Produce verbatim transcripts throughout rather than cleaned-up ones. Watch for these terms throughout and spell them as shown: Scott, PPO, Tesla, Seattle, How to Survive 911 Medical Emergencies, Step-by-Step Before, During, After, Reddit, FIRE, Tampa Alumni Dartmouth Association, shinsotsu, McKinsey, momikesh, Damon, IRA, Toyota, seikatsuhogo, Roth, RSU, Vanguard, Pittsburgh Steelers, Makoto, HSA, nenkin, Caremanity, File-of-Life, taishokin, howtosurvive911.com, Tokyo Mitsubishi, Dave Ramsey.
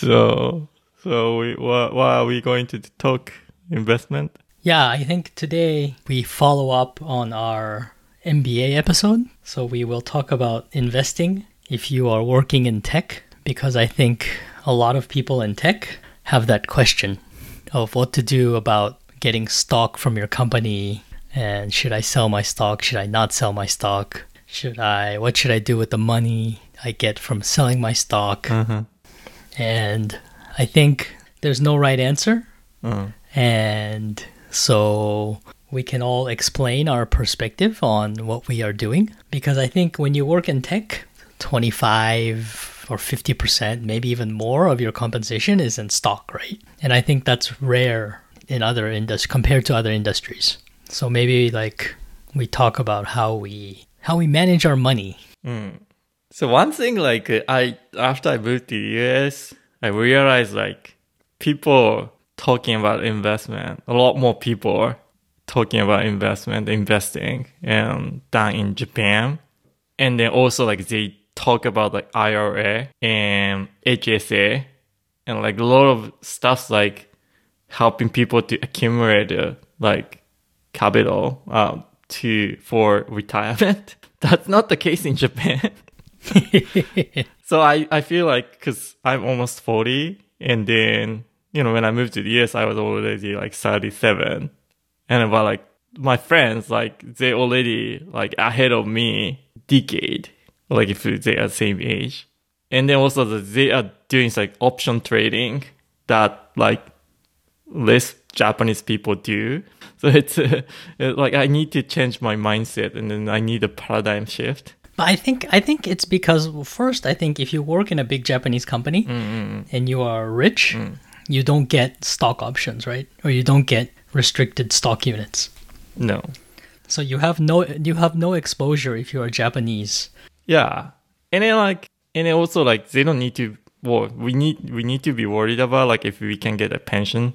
So, so we, why, why are we going to talk investment? Yeah, I think today we follow up on our M B A episode. So we will talk about investing if you are working in tech, because I think a lot of people in tech have that question of what to do about getting stock from your company, and should I sell my stock? Should I not sell my stock? Should I? What should I do with the money I get from selling my stock? Uh-huh. And I think there's no right answer. Uh-huh. And so we can all explain our perspective on what we are doing. Because I think when you work in tech, twenty-five or fifty percent, maybe even more of your compensation is in stock, right? And I think that's rare in other industries compared to other industries. So maybe like we talk about how we how we manage our money. Mm. So one thing, like I after I moved to the U S, I realized like people talking about investment, a lot more people are talking about investment, investing, and down in Japan, and then also like they talk about like I R A and H S A, and like a lot of stuff like helping people to accumulate uh, like capital um, to for retirement. That's not the case in Japan. So I, I feel like, because I'm almost forty, and then, you know, when I moved to the U S, I was already like thirty-seven. And about like my friends, like they already like ahead of me decade, like if they are same age. And then also they are doing like option trading that like less Japanese people do. So it's uh, like I need to change my mindset, and then I need a paradigm shift. But I think I think it's because, well, first, I think if you work in a big Japanese company, mm-hmm. and you are rich, mm. you don't get stock options, right? Or you don't get restricted stock units. No. So you have no you have no exposure if you are Japanese. Yeah, and then like and then also like they don't need to. Well, we need we need to be worried about like if we can get a pension.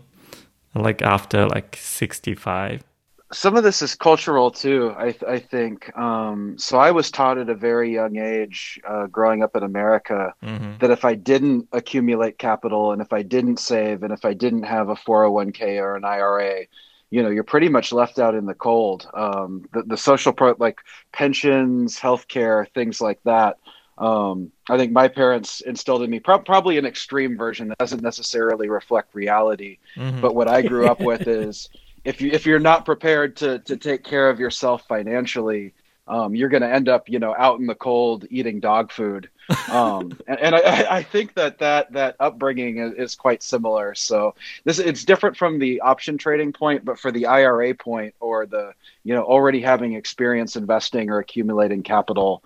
Like after like sixty-five. Some of this is cultural too, I th- I think. Um, so I was taught at a very young age, uh, growing up in America, mm-hmm. that if I didn't accumulate capital, and if I didn't save, and if I didn't have a four oh one k or an I R A, you know, you're pretty much left out in the cold. Um, the, the social pro like pensions, healthcare, things like that. Um, I think my parents instilled in me pro- probably an extreme version that doesn't necessarily reflect reality. Mm-hmm. But what I grew up with is if you, if you're not prepared to, to take care of yourself financially, um, you're going to end up, you know, out in the cold eating dog food. Um, and, and I, I think that that, that upbringing is, is quite similar. So this it's different from the option trading point, but for the I R A point, or the, you know, already having experience investing or accumulating capital,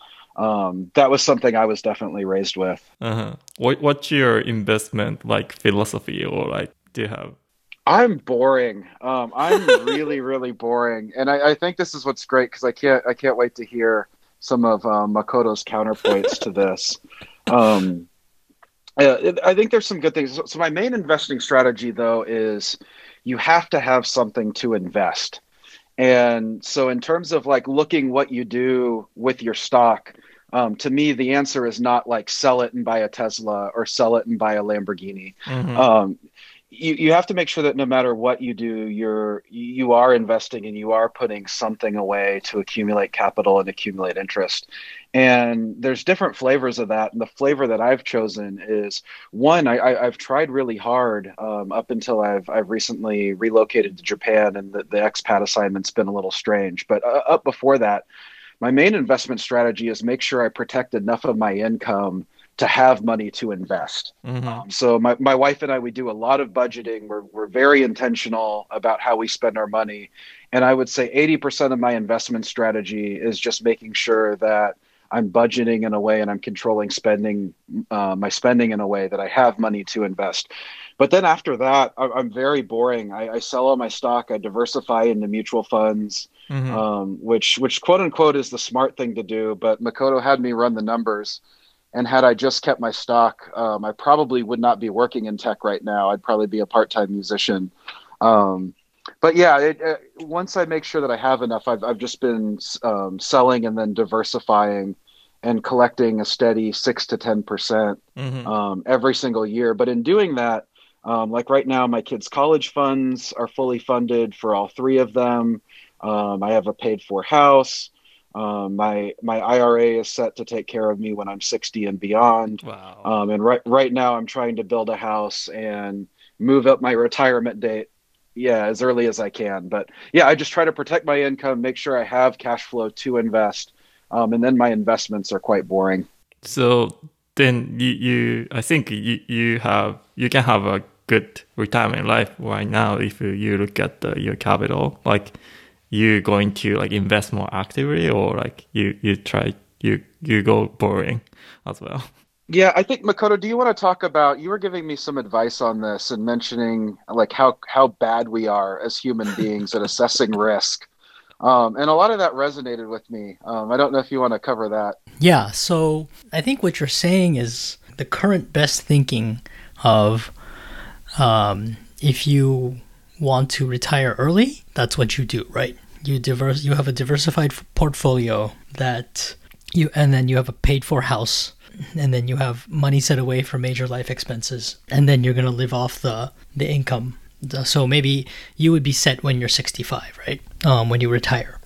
Um, that was something I was definitely raised with. Uh-huh. What, what's your investment like philosophy, or like do you have? I'm boring. Um, I'm really, really boring, and I, I think this is what's great, because I can't, I can't wait to hear some of um, Makoto's counterpoints to this. Um, I, I think there's some good things. So, so my main investing strategy, though, is you have to have something to invest. And so in terms of like looking what you do with your stock, um, to me, the answer is not like sell it and buy a Tesla or sell it and buy a Lamborghini. Mm-hmm. Um, you, you have to make sure that no matter what you do, you're, you are investing, and you are putting something away to accumulate capital and accumulate interest. And there's different flavors of that. And the flavor that I've chosen is one, I, I, I've tried really hard um, up until I've I've recently relocated to Japan, and the, the expat assignment's been a little strange. But uh, up before that, my main investment strategy is make sure I protect enough of my income to have money to invest. Mm-hmm. Um, so my, my wife and I, we do a lot of budgeting. We're, we're very intentional about how we spend our money. And I would say eighty percent of my investment strategy is just making sure that I'm budgeting in a way, and I'm controlling spending, uh, my spending in a way that I have money to invest. But then after that, I, I'm very boring. I, I sell all my stock. I diversify into mutual funds, mm-hmm. um, which, which quote unquote is the smart thing to do. But Makoto had me run the numbers. And had I just kept my stock, um, I probably would not be working in tech right now. I'd probably be a part-time musician. Um, but yeah, it, it, once I make sure that I have enough, I've I've just been um, selling and then diversifying, and collecting a steady six to ten percent mm-hmm. um, every single year. But in doing that, um, like right now, my kids' college funds are fully funded for all three of them. Um, I have a paid for house. Um, my, my I R A is set to take care of me when I'm sixty and beyond. Wow. Um, and right, right now I'm trying to build a house and move up my retirement date. Yeah. As early as I can. But yeah, I just try to protect my income, make sure I have cash flow to invest. Um, and then my investments are quite boring. So then you, you I think you, you have, you can have a good retirement life right now. If you, you look at the, your capital, like, you going to like invest more actively, or like you, you try, you, you go borrowing as well? Yeah. I think, Makoto, do you want to talk about, you were giving me some advice on this and mentioning like how, how bad we are as human beings at assessing risk. Um, and a lot of that resonated with me. Um, I don't know if you want to cover that. Yeah. So I think what you're saying is the current best thinking of, um, if you want to retire early, that's what you do, right? You diverse, you have a diversified portfolio that you, and then you have a paid for house, and then you have money set away for major life expenses, and then you're going to live off the, the income. So maybe you would be set when you're sixty-five, right? Um, when you retire.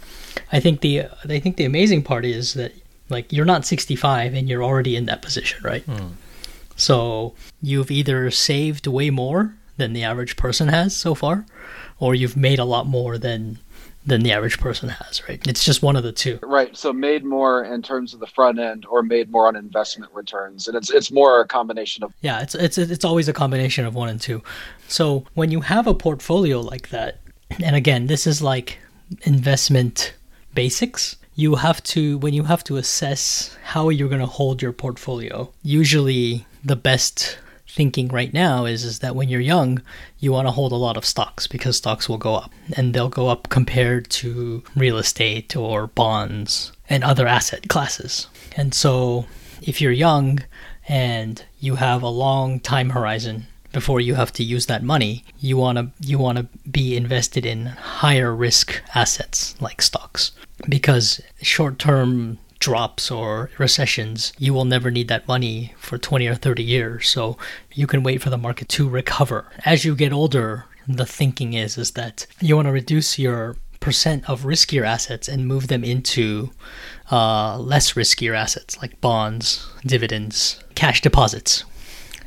I think the, I think the amazing part is that like you're not sixty-five and you're already in that position, right? Mm. So you've either saved way more than the average person has so far, or you've made a lot more than than the average person has, right? It's just one of the two. Right. So made more in terms of the front end, or made more on investment returns. And it's it's more a combination of... Yeah, it's it's it's always a combination of one and two. So when you have a portfolio like that, and again, this is like investment basics, you have to, when you have to assess how you're going to hold your portfolio, usually the best thinking right now is is that when you're young, you want to hold a lot of stocks because stocks will go up, and they'll go up compared to real estate or bonds and other asset classes. And so if you're young and you have a long time horizon before you have to use that money, you want to you want to be invested in higher risk assets like stocks, because short-term drops or recessions, you will never need that money for twenty or thirty years. So you can wait for the market to recover. As you get older, the thinking is, is that you want to reduce your percent of riskier assets and move them into uh, less riskier assets like bonds, dividends, cash deposits.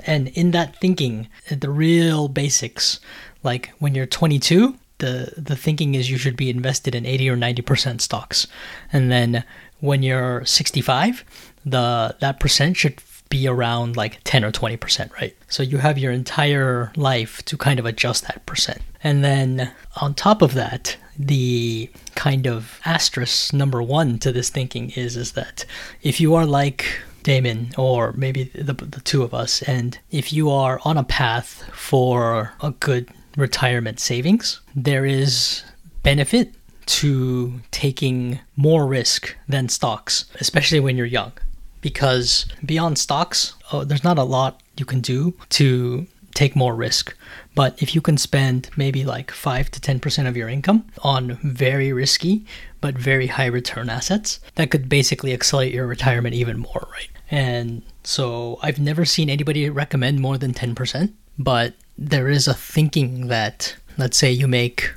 And in that thinking, the real basics, like when you're twenty-two, the, the thinking is you should be invested in eighty or ninety percent stocks. And then when you're sixty-five, the that percent should be around like ten or twenty percent, right? So you have your entire life to kind of adjust that percent. And then on top of that, the kind of asterisk number one to this thinking is, is that if you are like Damon, or maybe the, the two of us, and if you are on a path for a good retirement savings, there is benefit to taking more risk than stocks, especially when you're young, because beyond stocks, oh, there's not a lot you can do to take more risk. But if you can spend maybe like five to ten percent of your income on very risky but very high return assets, that could basically accelerate your retirement even more, right? And so I've never seen anybody recommend more than ten percent, but there is a thinking that, let's say you make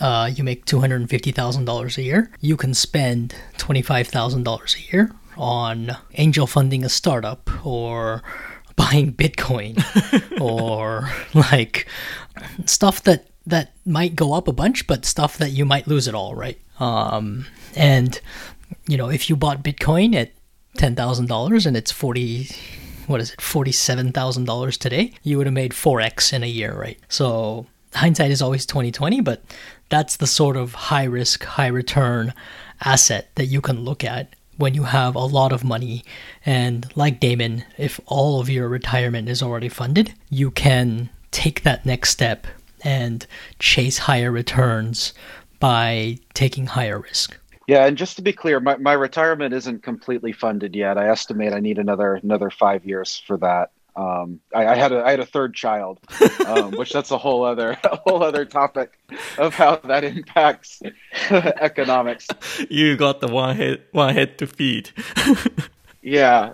Uh, you make two hundred fifty thousand dollars a year, you can spend twenty-five thousand dollars a year on angel funding a startup, or buying Bitcoin, or like stuff that, that might go up a bunch, but stuff that you might lose it all, right? Um, and, you know, if you bought Bitcoin at ten thousand dollars and it's forty what is it, forty-seven thousand dollars today, you would have made four x in a year, right? So hindsight is always twenty twenty, but that's the sort of high risk, high return asset that you can look at when you have a lot of money. And like Damon, if all of your retirement is already funded, you can take that next step and chase higher returns by taking higher risk. Yeah, and just to be clear, my, my retirement isn't completely funded yet. I estimate I need another another five years for that. Um, I, I had a, I had a third child, um, which that's a whole other, a whole other topic of how that impacts economics. You got the one head, one head to feed. Yeah,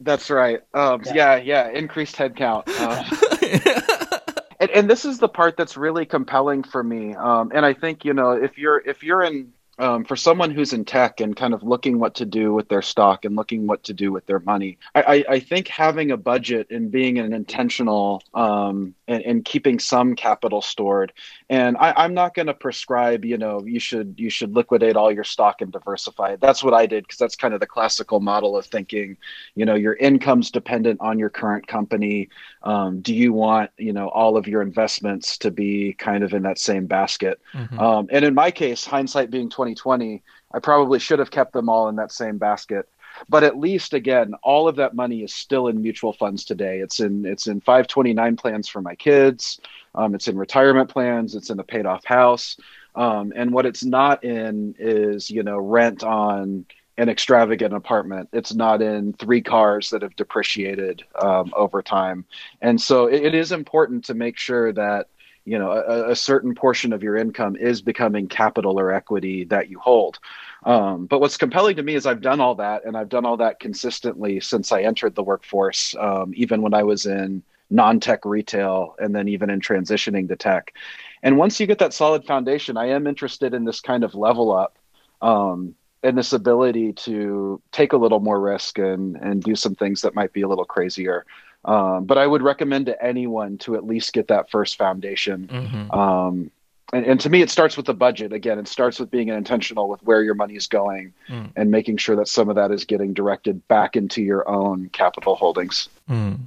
that's right. Um, yeah. yeah, yeah, increased headcount. Uh, and, and this is the part that's really compelling for me. Um, and I think, you know, if you're if you're in Um, for someone who's in tech and kind of looking what to do with their stock and looking what to do with their money, I, I, I think having a budget and being an intentional um, and, and keeping some capital stored. And I, I'm not going to prescribe, you know, you should you should liquidate all your stock and diversify it. That's what I did, because that's kind of the classical model of thinking. You know, your income's dependent on your current company. Um, do you want, you know, all of your investments to be kind of in that same basket? Mm-hmm. Um, and in my case, hindsight being twenty twenty, I probably should have kept them all in that same basket. But at least, again, all of that money is still in mutual funds today. It's in it's in five twenty-nine plans for my kids. Um, it's in retirement plans. It's in a paid off house. Um, and what it's not in is, you know, rent on an extravagant apartment. It's not in three cars that have depreciated um, over time. And so it, it is important to make sure that, you know, a, a certain portion of your income is becoming capital or equity that you hold. Um, but what's compelling to me is I've done all that, and I've done all that consistently since I entered the workforce, um, even when I was in non-tech retail and then even in transitioning to tech. And once you get that solid foundation, I am interested in this kind of level up, um, and this ability to take a little more risk and, and do some things that might be a little crazier. Um, but I would recommend to anyone to at least get that first foundation. Mm-hmm. Um, and, and to me, it starts with the budget. Again, it starts with being intentional with where your money is going, mm. and making sure that some of that is getting directed back into your own capital holdings. Mm.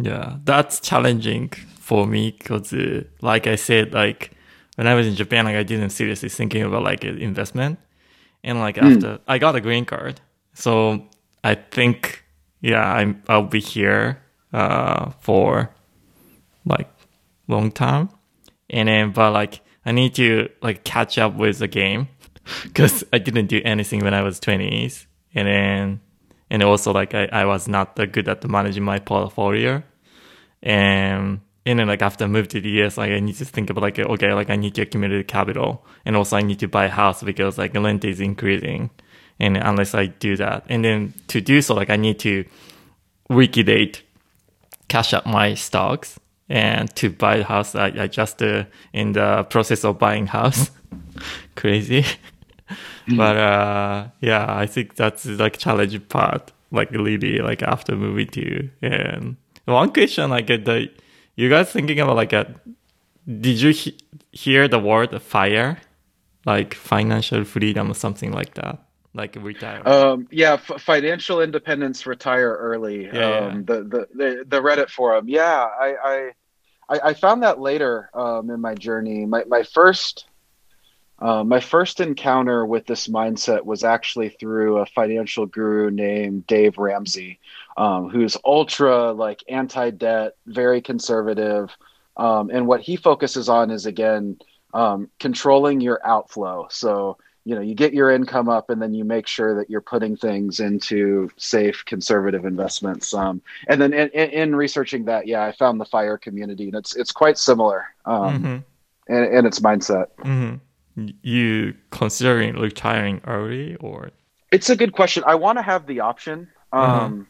Yeah, that's challenging for me because, uh, like I said, like when I was in Japan, like I didn't seriously thinking about like investment, and like mm. after I got a green card, so I think yeah, I'm I'll be here uh for like long time, and then but like I need to like catch up with the game because I didn't do anything when I was twenties, and then and also like I, I was not that good at managing my portfolio, and and then like after I moved to the U S, like I need to think about like okay, like I need to accumulate capital, and also I need to buy a house because like rent is increasing, and unless I do that, and then to do so like I need to liquidate, cash up my stocks, and to buy a house. I, I just uh, in the process of buying house. Crazy. But uh, yeah, I think that's like challenging part, like really like after moving to. And one question I get that you guys thinking about like a, did you he- hear the word FIRE? Like financial freedom or something like that? Like retire. Um, yeah, f- financial independence, retire early. Yeah, um, yeah. The, the the the Reddit forum. Yeah, I I, I found that later um, in my journey. My my first uh, my first encounter with this mindset was actually through a financial guru named Dave Ramsey, um, who's ultra like anti-debt, very conservative, um, and what he focuses on is again um, controlling your outflow. So, you know, you get your income up and then you make sure that you're putting things into safe, conservative investments. Um, and then in, in, in researching that, yeah, I found the FIRE community, and it's it's quite similar um, mm-hmm. in, in its mindset. Mm-hmm. You considering retiring early or? It's a good question. I want to have the option. Um, mm-hmm.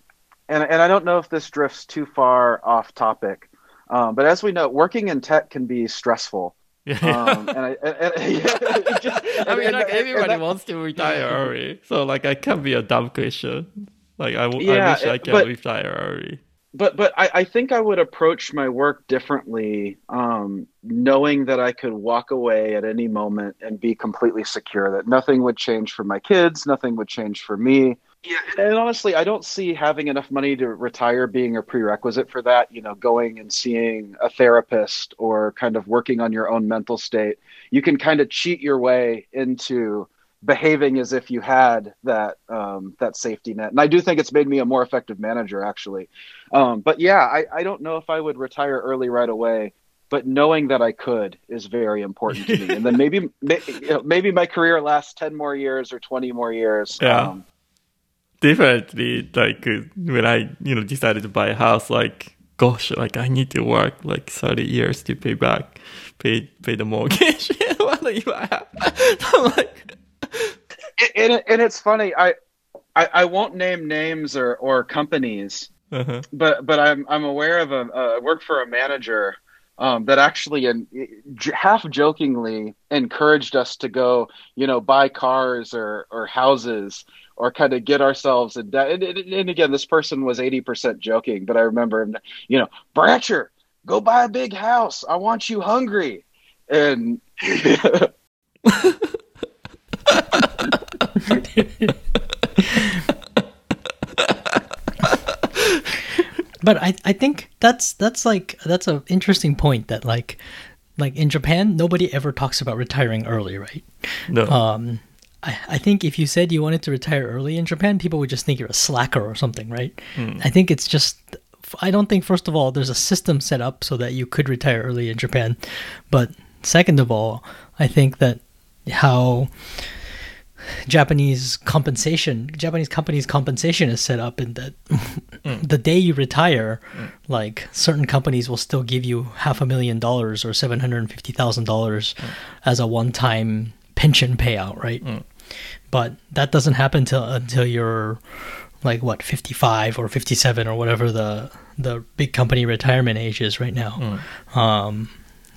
and, and I don't know if this drifts too far off topic, um, but as we know, working in tech can be stressful. um, and I, and, and, yeah, just, I mean, and, like and, everybody and that, wants to retire early, so like I can't be a dumb question. Like I, w- yeah, I wish I could but, retire early. But but I, I think I would approach my work differently, um, knowing that I could walk away at any moment and be completely secure that nothing would change for my kids, nothing would change for me. Yeah, and honestly, I don't see having enough money to retire being a prerequisite for that. You know, going and seeing a therapist or kind of working on your own mental state, you can kind of cheat your way into behaving as if you had that um, that safety net. And I do think it's made me a more effective manager, actually. Um, but yeah, I, I don't know if I would retire early right away. But knowing that I could is very important to me. And then maybe maybe my career lasts ten more years or twenty more years. Yeah. Um, Definitely, like when I, you know, decided to buy a house, like, gosh, like I need to work like thirty years to pay back, pay pay the mortgage. What do you have? I'm like, and, and it's funny, I I, I won't name names or, or companies, uh-huh. but but I'm I'm aware of a uh, work for a manager um, that actually in, half jokingly encouraged us to go, you know, buy cars or or houses or kind of get ourselves in debt. And, and, and again, this person was eighty percent joking, but I remember him, you know, Brancher, go buy a big house. I want you hungry. And but I, I think that's that's like that's an interesting point that like like in Japan nobody ever talks about retiring early, right? No. Um, I, I think if you said you wanted to retire early in Japan, people would just think you're a slacker or something, right? Mm. I think it's just I don't think first of all there's a system set up so that you could retire early in Japan, but second of all, I think that how Japanese compensation, Japanese companies' compensation is set up in that mm. the day you retire, mm. like certain companies will still give you half a million dollars or seven hundred fifty thousand dollars mm. as a one-time pension payout, right? Mm. But that doesn't happen till, until you're like, what, fifty-five or fifty-seven or whatever the the big company retirement age is right now. Mm. Um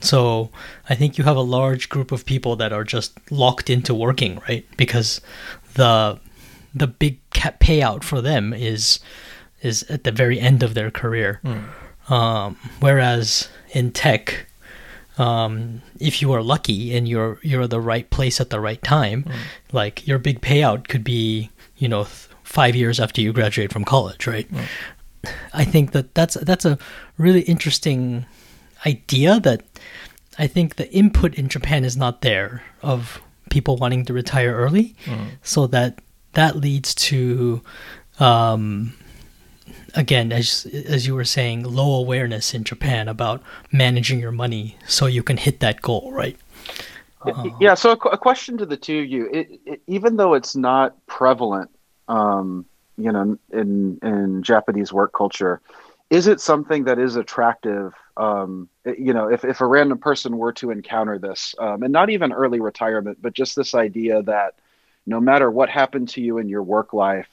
So I think you have a large group of people that are just locked into working, right? Because the the big cap payout for them is is at the very end of their career. Mm. Um, whereas in tech, um, if you are lucky and you're you're the right place at the right time, mm. like your big payout could be, you know, th- five years after you graduate from college, right? Mm. I think that that's that's a really interesting idea that I think the input in Japan is not there of people wanting to retire early, mm. so that that leads to, um, again, as as you were saying, low awareness in Japan about managing your money so you can hit that goal, right? Uh, yeah. So a, a question to the two of you: it, it, even though it's not prevalent, um, you know, in in Japanese work culture, is it something that is attractive? Um, you know, if, if a random person were to encounter this, um, and not even early retirement, but just this idea that no matter what happened to you in your work life,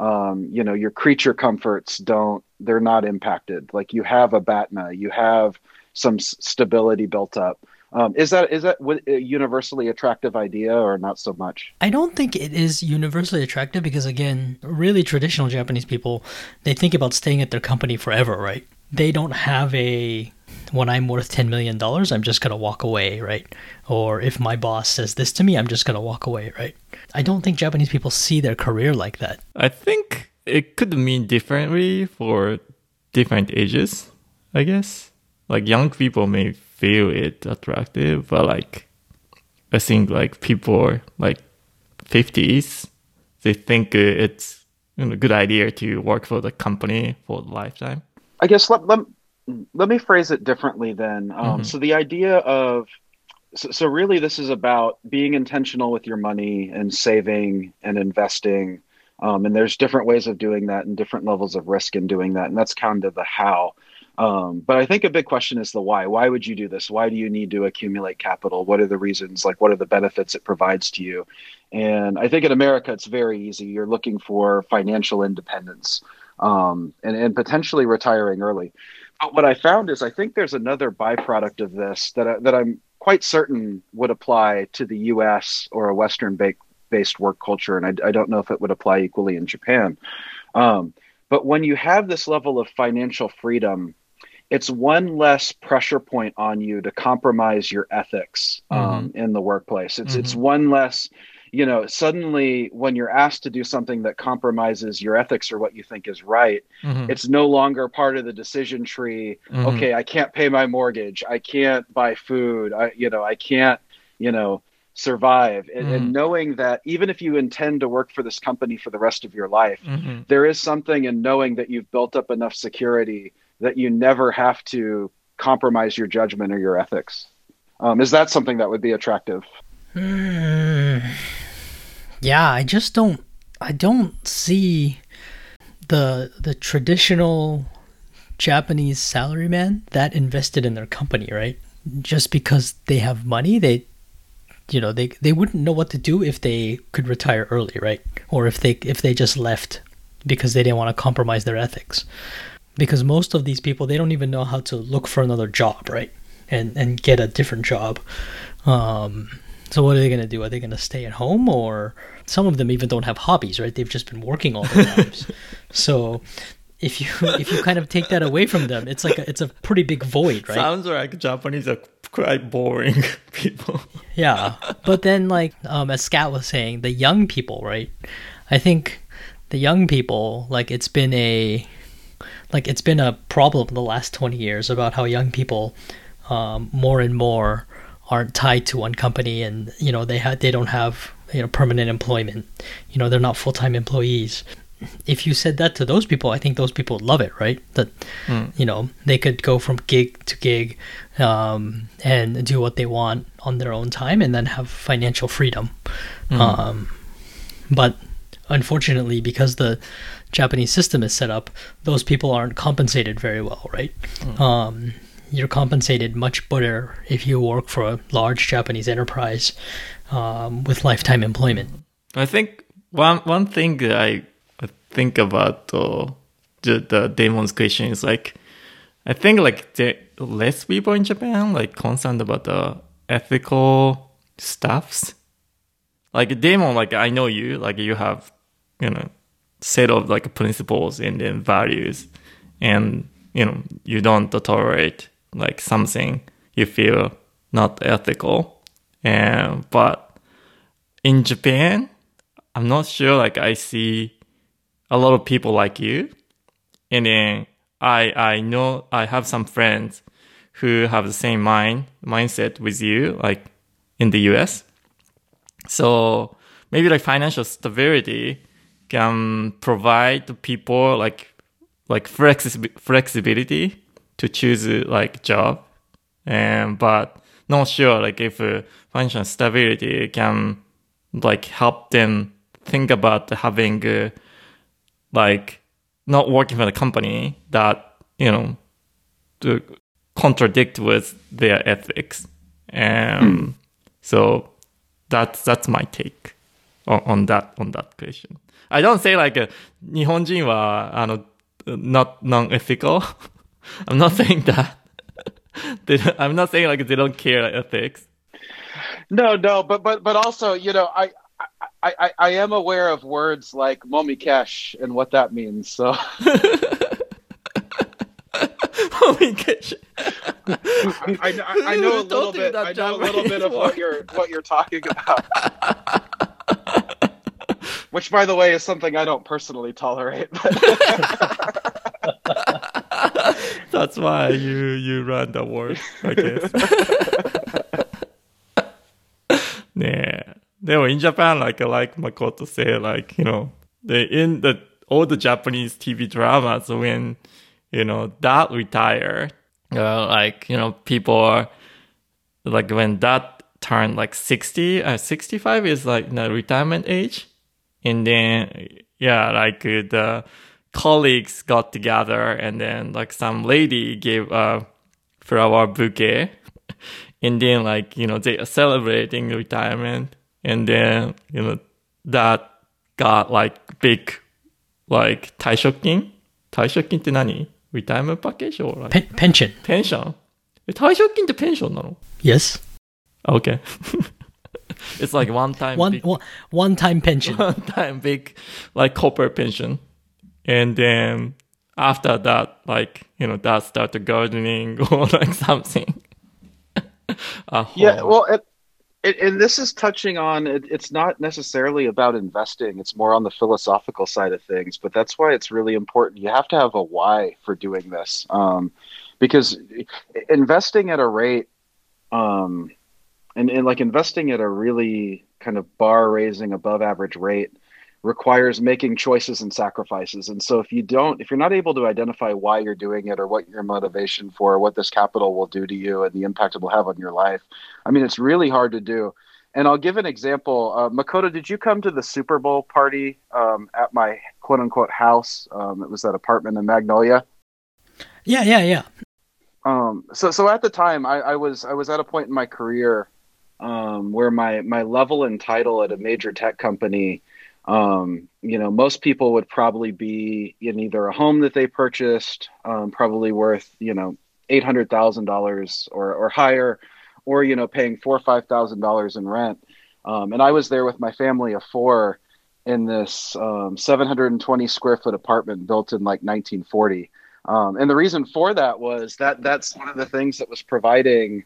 um, you know, your creature comforts don't, they're not impacted. Like you have a batna, you have some s- stability built up. Um, is that is that a universally attractive idea or not so much? I don't think it is universally attractive because, again, really traditional Japanese people, they think about staying at their company forever, right? They don't have a, when I'm worth ten million dollars, I'm just going to walk away, right? Or if my boss says this to me, I'm just going to walk away, right? I don't think Japanese people see their career like that. I think it could mean differently for different ages, I guess. Like young people may feel it attractive, but like I think like people are like fifties, they think it's you know, a good idea to work for the company for a lifetime. I guess let let, let me phrase it differently then. Um, mm-hmm. So the idea of so, so really this is about being intentional with your money and saving and investing, um, and there's different ways of doing that and different levels of risk in doing that, and that's kind of the how. Um, but I think a big question is the why. Why would you do this? Why do you need to accumulate capital? What are the reasons? Like, what are the benefits it provides to you? And I think in America, it's very easy. You're looking for financial independence, um, and, and potentially retiring early. But what I found is I think there's another byproduct of this that, I, that I'm quite certain would apply to the U S or a Western-based work culture. And I, I don't know if it would apply equally in Japan. Um, but when you have this level of financial freedom, it's one less pressure point on you to compromise your ethics um, mm-hmm. in the workplace. It's mm-hmm. it's one less, you know, suddenly when you're asked to do something that compromises your ethics or what you think is right, mm-hmm. it's no longer part of the decision tree. Mm-hmm. Okay, I can't pay my mortgage. I can't buy food. I, you know, I can't, you know, survive. And, mm-hmm. and knowing that even if you intend to work for this company for the rest of your life, mm-hmm. there is something in knowing that you've built up enough security that you never have to compromise your judgment or your ethics. Um, is that something that would be attractive? Mm, yeah, I just don't, I don't see the the traditional Japanese salaryman that invested in their company, right? Just because they have money, they you know, they they wouldn't know what to do if they could retire early, right? Or if they if they just left because they didn't want to compromise their ethics. Because most of these people, they don't even know how to look for another job, right? And and get a different job. Um, so what are they going to do? Are they going to stay at home? Or some of them even don't have hobbies, right? They've just been working all their lives. So if you if you kind of take that away from them, it's like a, it's a pretty big void, right? Sounds like Japanese are quite boring people. Yeah. But then, like, um, as Scott was saying, the young people, right? I think the young people, like, it's been a... Like, it's been a problem the last twenty years about how young people um, more and more are tied to one company, and, you know, they ha- they don't have, you know, permanent employment. You know, they're not full-time employees. If you said that to those people, I think those people would love it, right? That, mm. you know, they could go from gig to gig um, and do what they want on their own time and then have financial freedom. Mm. Um, but... Unfortunately, because the Japanese system is set up, those people aren't compensated very well, right? Mm. Um, you're compensated much better if you work for a large Japanese enterprise um, with lifetime employment. I think one one thing I think about uh, the, the Damon's question is, like, I think, like, the less people in Japan, like, concerned about the ethical stuffs. Like, Damon, like, I know you, like, you have, you know, set of, like, principles and then values, and, you know, you don't tolerate, like, something you feel not ethical. And but in Japan, I'm not sure, like, I see a lot of people like you, and then I I know I have some friends who have the same mind mindset with you, like, in the U S. So maybe, like, financial stability can provide people, like, like flexi- flexibility to choose, like, job. And but not sure, like, if uh, financial stability can, like, help them think about having uh, like, not working for the company that, you know, to contradict with their ethics. Um, so. That's that's my take on, on that on that question. I don't say, like, uh, 日本人 wa ano, not non-ethical. I'm not saying that. they I'm not saying, like, they don't care ethics. No, no, but but but also, you know, I I, I, I am aware of words like momikesh and what that means. So momikesh. I, I, I know a little bit. I know a little bit of what you're what you're talking about. Which, by the way, is something I don't personally tolerate. That's why you you run the word, I guess. Yeah. They were in Japan, like like Makoto said, like, you know, they in the all the Japanese T V dramas, when, you know, dad retired. Uh, like, you know, people are, like, when that turned, like, sixty, uh, sixty-five is, like, the retirement age. And then, yeah, like, uh, the colleagues got together, and then, like, some lady gave a uh, flower bouquet. And then, like, you know, they are celebrating retirement. And then, you know, that got, like, big, like, taishokin. Taishokinって何? Retirement package or, like, Pen- pension? Pension. Taishokin is pension, no? Yes. Okay. It's like one time one, big, one one time pension. One time big, like, corporate pension. And then after that, like, you know, that started gardening or, like, something. Yeah, well, it, it, and this is touching on, it, it's not necessarily about investing. It's more on the philosophical side of things, but that's why it's really important. You have to have a why for doing this, um, because investing at a rate, um, and, and like investing at a really kind of bar raising above average rate requires making choices and sacrifices. And so if you don't, if you're not able to identify why you're doing it, or what your motivation for, what this capital will do to you and the impact it will have on your life, I mean, it's really hard to do. And I'll give an example. Uh, Makoto, did you come to the Super Bowl party um, at my quote unquote house? Um, it was that apartment in Magnolia. Yeah, yeah, yeah. Um, so, so at the time I, I was, I was at a point in my career um, where my, my level and title at a major tech company, um, you know, most people would probably be in either a home that they purchased, um, probably worth, you know, eight hundred thousand dollars or, or higher, or, you know, paying four or five thousand dollars in rent. Um, and I was there with my family of four in this um, seven hundred twenty square foot apartment built in like nineteen forty. Um, and the reason for that was that that's one of the things that was providing,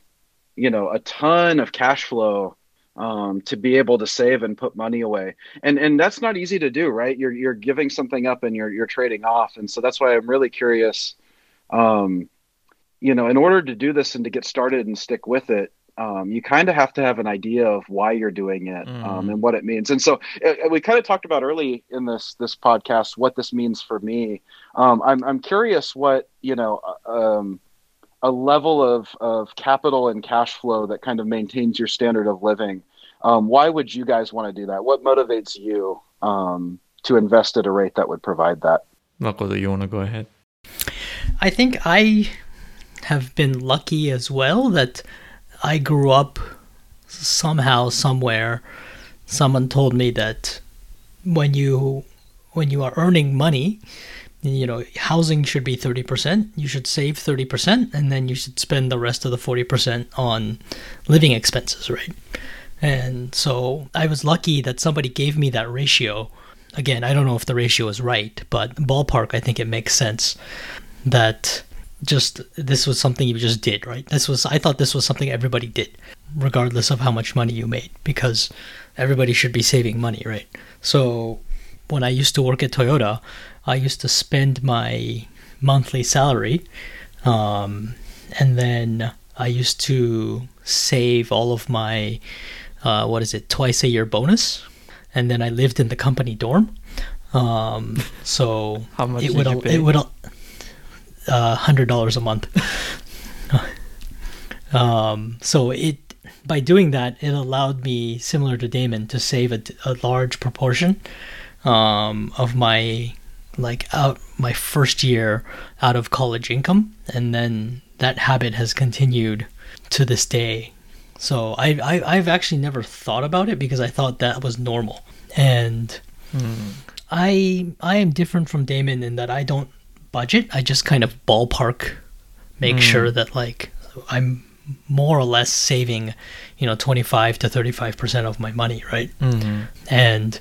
you know, a ton of cash flow um, to be able to save and put money away. And and that's not easy to do, right? You're you're giving something up and you're you're trading off. And so that's why I'm really curious, um, you know, in order to do this and to get started and stick with it, Um, you kind of have to have an idea of why you're doing it mm. um, and what it means. And so it, we kind of talked about early in this this podcast what this means for me. Um, I'm I'm curious what, you know, um, a level of, of capital and cash flow that kind of maintains your standard of living. Um, why would you guys want to do that? What motivates you um, to invest at a rate that would provide that? Makoto, you want to go ahead? I think I have been lucky as well that I grew up somehow, somewhere. Someone told me that when you when you are earning money, you know, housing should be thirty percent. You should save thirty percent, and then you should spend the rest of the forty percent on living expenses, right? And so I was lucky that somebody gave me that ratio. Again, I don't know if the ratio is right, but ballpark, I think it makes sense that just this was something you just did, right? This was I thought this was something everybody did, regardless of how much money you made, because everybody should be saving money, right? So when I used to work at Toyota, I used to spend my monthly salary, um, and then I used to save all of my, uh, what is it, twice a year bonus, and then I lived in the company dorm. Um, so how much it would al- it would. Al- Uh, one hundred dollars a month. um, so it by doing that, it allowed me, similar to Damon, to save a, a large proportion um, of my like out my first year out of college income, and then that habit has continued to this day. So I, I I've actually never thought about it because I thought that was normal, and mm. I I am different from Damon in that I don't budget. I just kind of ballpark, make mm. sure that like I'm more or less saving, you know, twenty-five to thirty-five percent of my money, right? Mm-hmm. And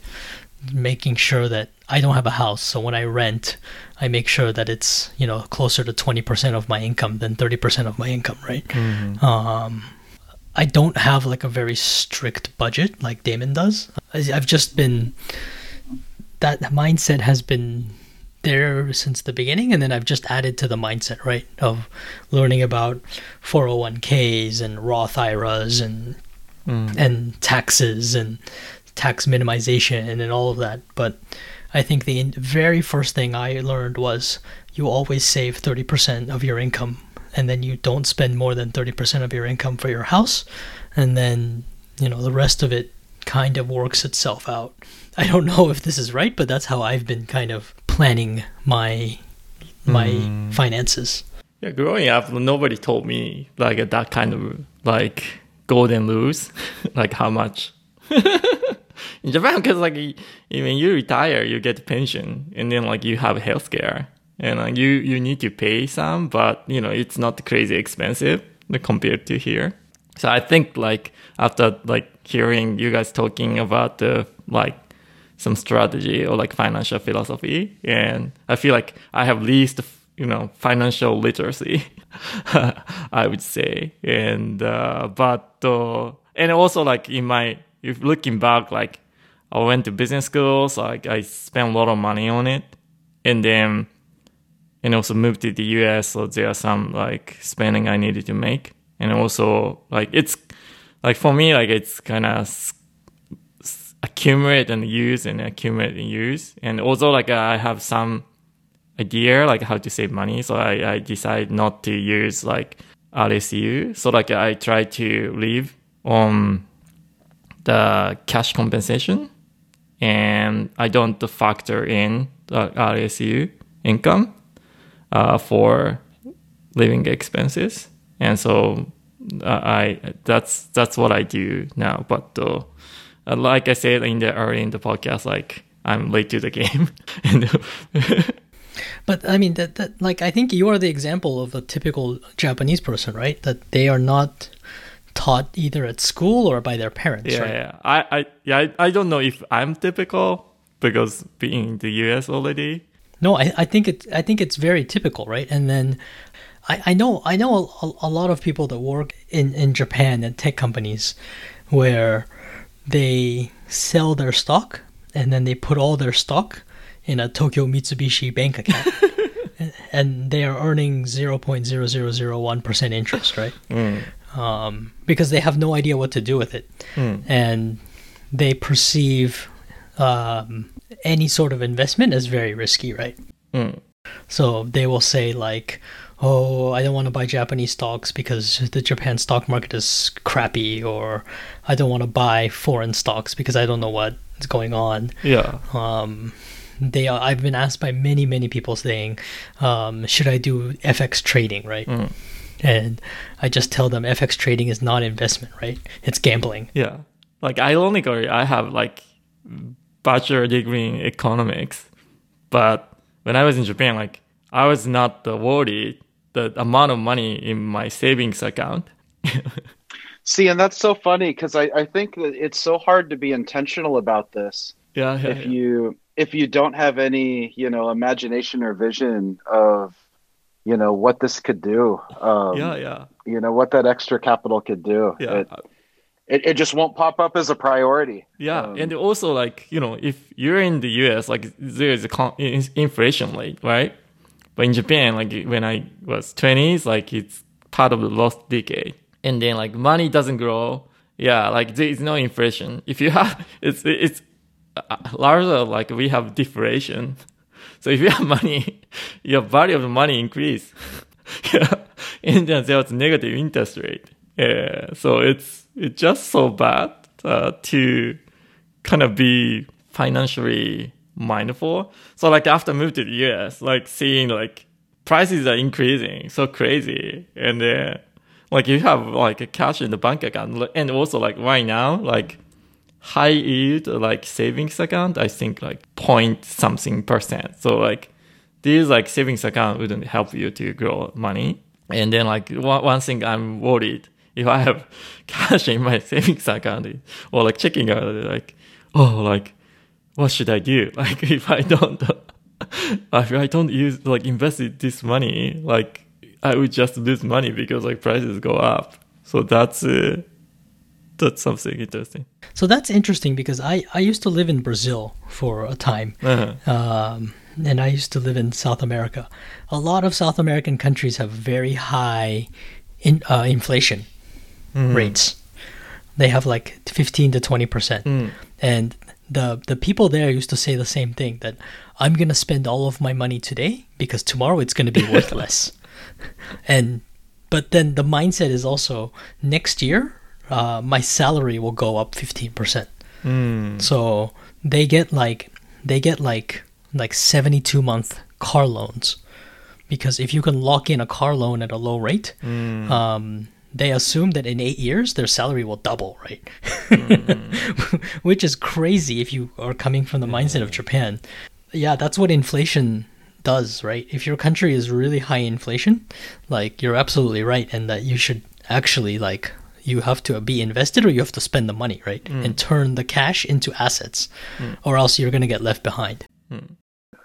making sure that I don't have a house, so when I rent, I make sure that it's, you know, closer to twenty percent of my income than thirty percent of my income, right? Mm-hmm. Um, I don't have like a very strict budget like Damon does. I've just been, that mindset has been there since the beginning, and then I've just added to the mindset, right, of learning about four oh one k's and Roth I R As and mm. and taxes and tax minimization and, and all of that. But I think the very first thing I learned was you always save thirty percent of your income, and then you don't spend more than thirty percent of your income for your house, and then, you know, the rest of it kind of works itself out. I don't know if this is right, but that's how I've been kind of planning my my mm. finances. Yeah, growing up, nobody told me like that kind of like golden rules, like how much. In Japan, because like when you retire, you get pension, and then like you have healthcare, and like, you you need to pay some, but you know it's not crazy expensive compared to here. So I think like after like hearing you guys talking about the like some strategy or like financial philosophy, and I feel like I have least, you know, financial literacy, I would say. And uh, but uh, and also like in my, if looking back, like I went to business school, so like I spent a lot of money on it, and then and also moved to the U S, so there are some like spending I needed to make, and also like it's like for me like it's kind of accumulate and use and accumulate and use. And also like I have some idea like how to save money. So I, I decide not to use like R S U. So like I try to live on the cash compensation, and I don't factor in the R S U income uh, for living expenses. And so I that's that's what I do now. But uh, like I said in the early in the podcast, like I'm late to the game. But I mean that, that like I think you are the example of a typical Japanese person, right? That they are not taught either at school or by their parents. Yeah, right? yeah. I, I yeah I, I don't know if I'm typical because being in the U S already. No, I, I think it I think it's very typical, right? And then I, I know I know a, a lot of people that work in, in Japan at tech companies where they sell their stock and then they put all their stock in a Tokyo Mitsubishi bank account and they are earning zero point zero zero zero one percent interest, right? Mm. Um, because they have no idea what to do with it. Mm. And they perceive um, any sort of investment as very risky, right? Mm. So they will say like, oh, I don't want to buy Japanese stocks because the Japan stock market is crappy, or I don't want to buy foreign stocks because I don't know what is going on. Yeah. Um, they are, I've been asked by many, many people saying, um, should I do F X trading, right? Mm. And I just tell them F X trading is not investment, right? It's gambling. Yeah. Like, ironically, I have, like, bachelor degree in economics. But when I was in Japan, like, I was not worried the amount of money in my savings account. See, and that's so funny because I, I think that it's so hard to be intentional about this. Yeah. yeah if yeah. you... if you don't have any, you know, imagination or vision of, you know, what this could do, um, yeah, yeah, you know, what that extra capital could do, yeah. it, it it just won't pop up as a priority. Yeah, um, and also like, you know, if you're in the U S, like there is a con- inflation rate, right? But in Japan, like when I was twenties, like it's part of the lost decade, and then like money doesn't grow. Yeah, like there is no inflation. If you have, it's it's. Uh, larger, like we have deflation, so if you have money, your value of the money increase. Yeah. And then there's negative interest rate. Yeah, so it's it's just so bad uh, to kind of be financially mindful. So like after I moved to the U S, like seeing like prices are increasing so crazy, and then like you have like a cash in the bank account, and also like right now like. High yield like savings account, I think like point something percent. So like these like savings account wouldn't help you to grow money. And then like one, one thing I'm worried if I have cash in my savings account or like checking out like oh like what should I do like if I don't if I don't use like invest this money like I would just lose money because like prices go up. So that's. Uh, That's something interesting. So that's interesting because I, I used to live in Brazil for a time. Uh-huh. Um, and I used to live in South America. A lot of South American countries have very high in, uh, inflation mm. rates. They have like fifteen to twenty percent. Mm. And the the people there used to say the same thing, that I'm going to spend all of my money today because tomorrow it's going to be worth less. And, but then the mindset is also next year, Uh, my salary will go up fifteen percent. Mm. So they get like they get like like seventy-two month car loans, because if you can lock in a car loan at a low rate, mm. um, they assume that in eight years their salary will double, right? Mm. Which is crazy if you are coming from the mindset of Japan. Yeah, that's what inflation does, right? If your country is really high inflation, like you're absolutely right, and that you should actually like. You have to be invested, or you have to spend the money, right? Mm. And turn the cash into assets, mm. or else you're going to get left behind. Mm.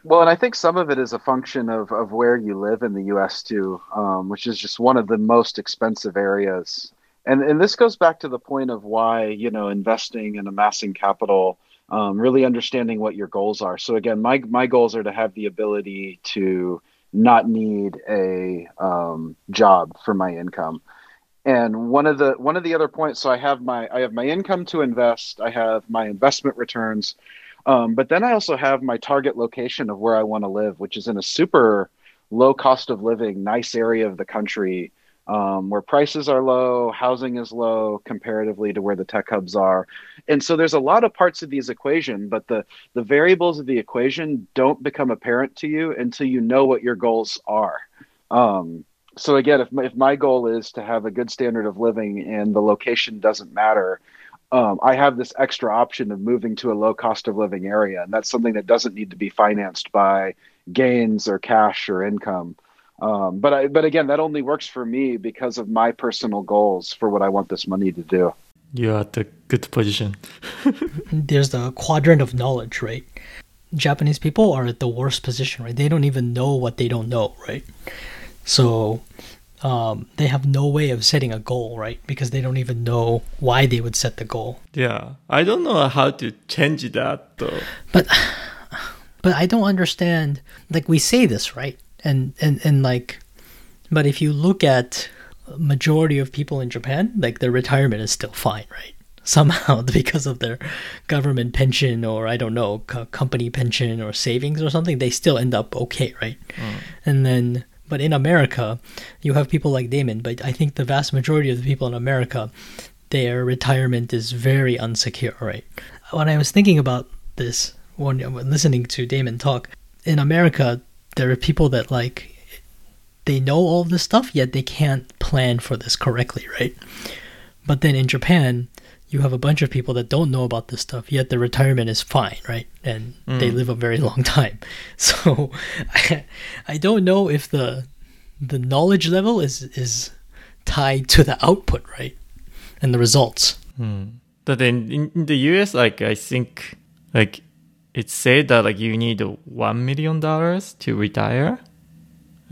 Well, and I think some of it is a function of, of where you live in the U S too, um, which is just one of the most expensive areas. And and this goes back to the point of why, you know, investing and amassing capital, um, really understanding what your goals are. So again, my my goals are to have the ability to not need a um, job for my income. And one of the one of the other points, so I have my I have my income to invest, I have my investment returns, um, but then I also have my target location of where I want to live, which is in a super low cost of living, nice area of the country um, where prices are low, housing is low comparatively to where the tech hubs are. And so there's a lot of parts of these equation, but the the variables of the equation don't become apparent to you until you know what your goals are. Um, so again, if my, if my goal is to have a good standard of living and the location doesn't matter, um, I have this extra option of moving to a low cost of living area. And that's something that doesn't need to be financed by gains or cash or income. Um, but I, but again, that only works for me because of my personal goals for what I want this money to do. You're at a good position. There's the quadrant of knowledge, right? Japanese people are at the worst position, right? They don't even know what they don't know, right? So um, they have no way of setting a goal, right? Because they don't even know why they would set the goal. Yeah. I don't know how to change that, though. But but I don't understand. Like, we say this, right? And, and, and like, but if you look at majority of people in Japan, like, their retirement is still fine, right? Somehow, because of their government pension or, I don't know, co- company pension or savings or something, they still end up okay, right? Mm. And then, but in America, you have people like Damon, but I think the vast majority of the people in America, their retirement is very unsecure, right? When I was thinking about this, when listening to Damon talk, in America, there are people that, like, they know all this stuff, yet they can't plan for this correctly, right? But then in Japan, you have a bunch of people that don't know about this stuff, yet their retirement is fine, right? And mm. they live a very long time. So I, I don't know if the the knowledge level is, is tied to the output, right? And the results. Mm. But in, in the U S, like, I think, like, it's said that, like, you need one million dollars to retire.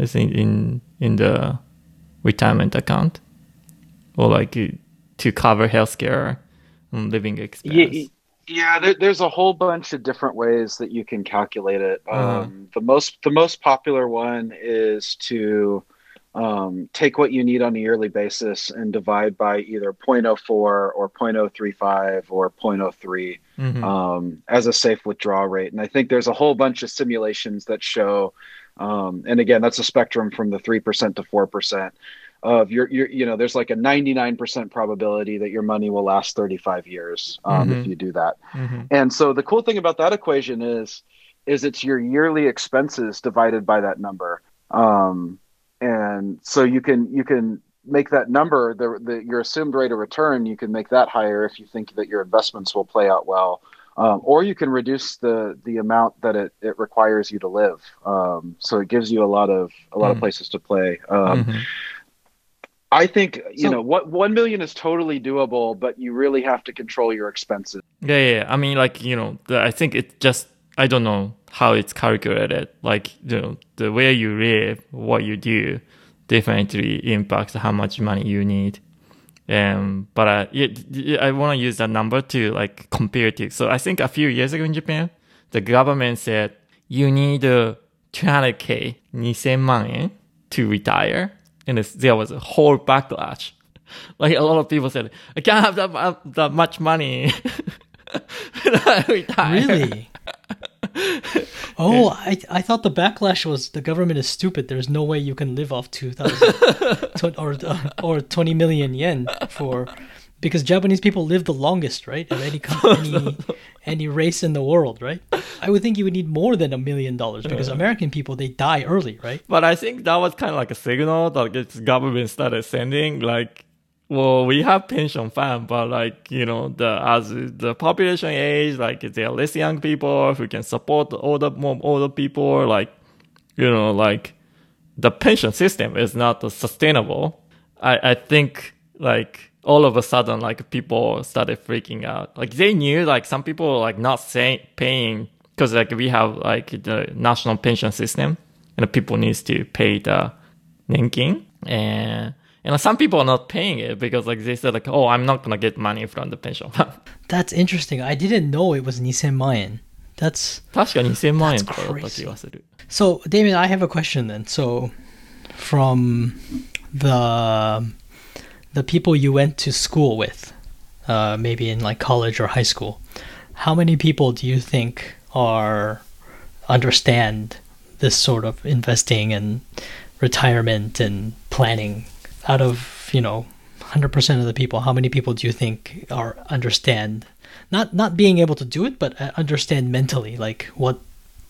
I think in in the retirement account, or like to cover healthcare and living expense. Yeah, yeah there, there's a whole bunch of different ways that you can calculate it. Um, uh-huh. The most the most popular one is to um, take what you need on a yearly basis and divide by either zero point zero four or zero point zero three five or zero point zero three mm-hmm. um, as a safe withdrawal rate. And I think there's a whole bunch of simulations that show. Um, and again, that's a spectrum from the three percent to four percent of your, your, you know, there's like a ninety-nine percent probability that your money will last thirty-five years um, mm-hmm. if you do that. Mm-hmm. And so the cool thing about that equation is, is it's your yearly expenses divided by that number. Um, and so you can, you can make that number, the, the, your assumed rate of return, you can make that higher if you think that your investments will play out well. Um, or you can reduce the the amount that it, it requires you to live. Um, so it gives you a lot of a lot mm. of places to play. Um, mm-hmm. I think you so, know what one million is totally doable, but you really have to control your expenses. Yeah, yeah. I mean, like you know, the, I think it just I don't know how it's calculated. Like you know, the way you live, what you do, definitely impacts how much money you need. Um, but uh, it, I want to use that number to like compare to. So I think a few years ago in Japan, the government said you need uh, two hundred thousand, two thousand yen to retire. And there was a whole backlash. Like a lot of people said, I can't have that, uh, that much money when I retire. Really? Oh, I I thought the backlash was the government is stupid. There's no way you can live off two thousand or or twenty million yen for because Japanese people live the longest, right? Of any any any race in the world, right? I would think you would need more than a million dollars because American people they die early, right? But I think that was kind of like a signal that the government started sending like. Well, we have pension fund, but like, you know, the as the population age, like there are less young people who can support the older, more older people. Like, you know, like the pension system is not sustainable. I, I think like all of a sudden, like people started freaking out. Like they knew like some people like not saying, paying because like we have like the national pension system and people needs to pay the Nenkin and. And some people are not paying it because like they said like, oh, I'm not going to get money from the pension fund. That's interesting. I didn't know it was two thousand yen. That's, that's crazy. So, Damon, I have a question then. So, from the the people you went to school with, uh, maybe in like college or high school, how many people do you think are understand this sort of investing and retirement and planning? Out of, you know, one hundred percent of the people, how many people do you think are understand, not not being able to do it, but understand mentally, like what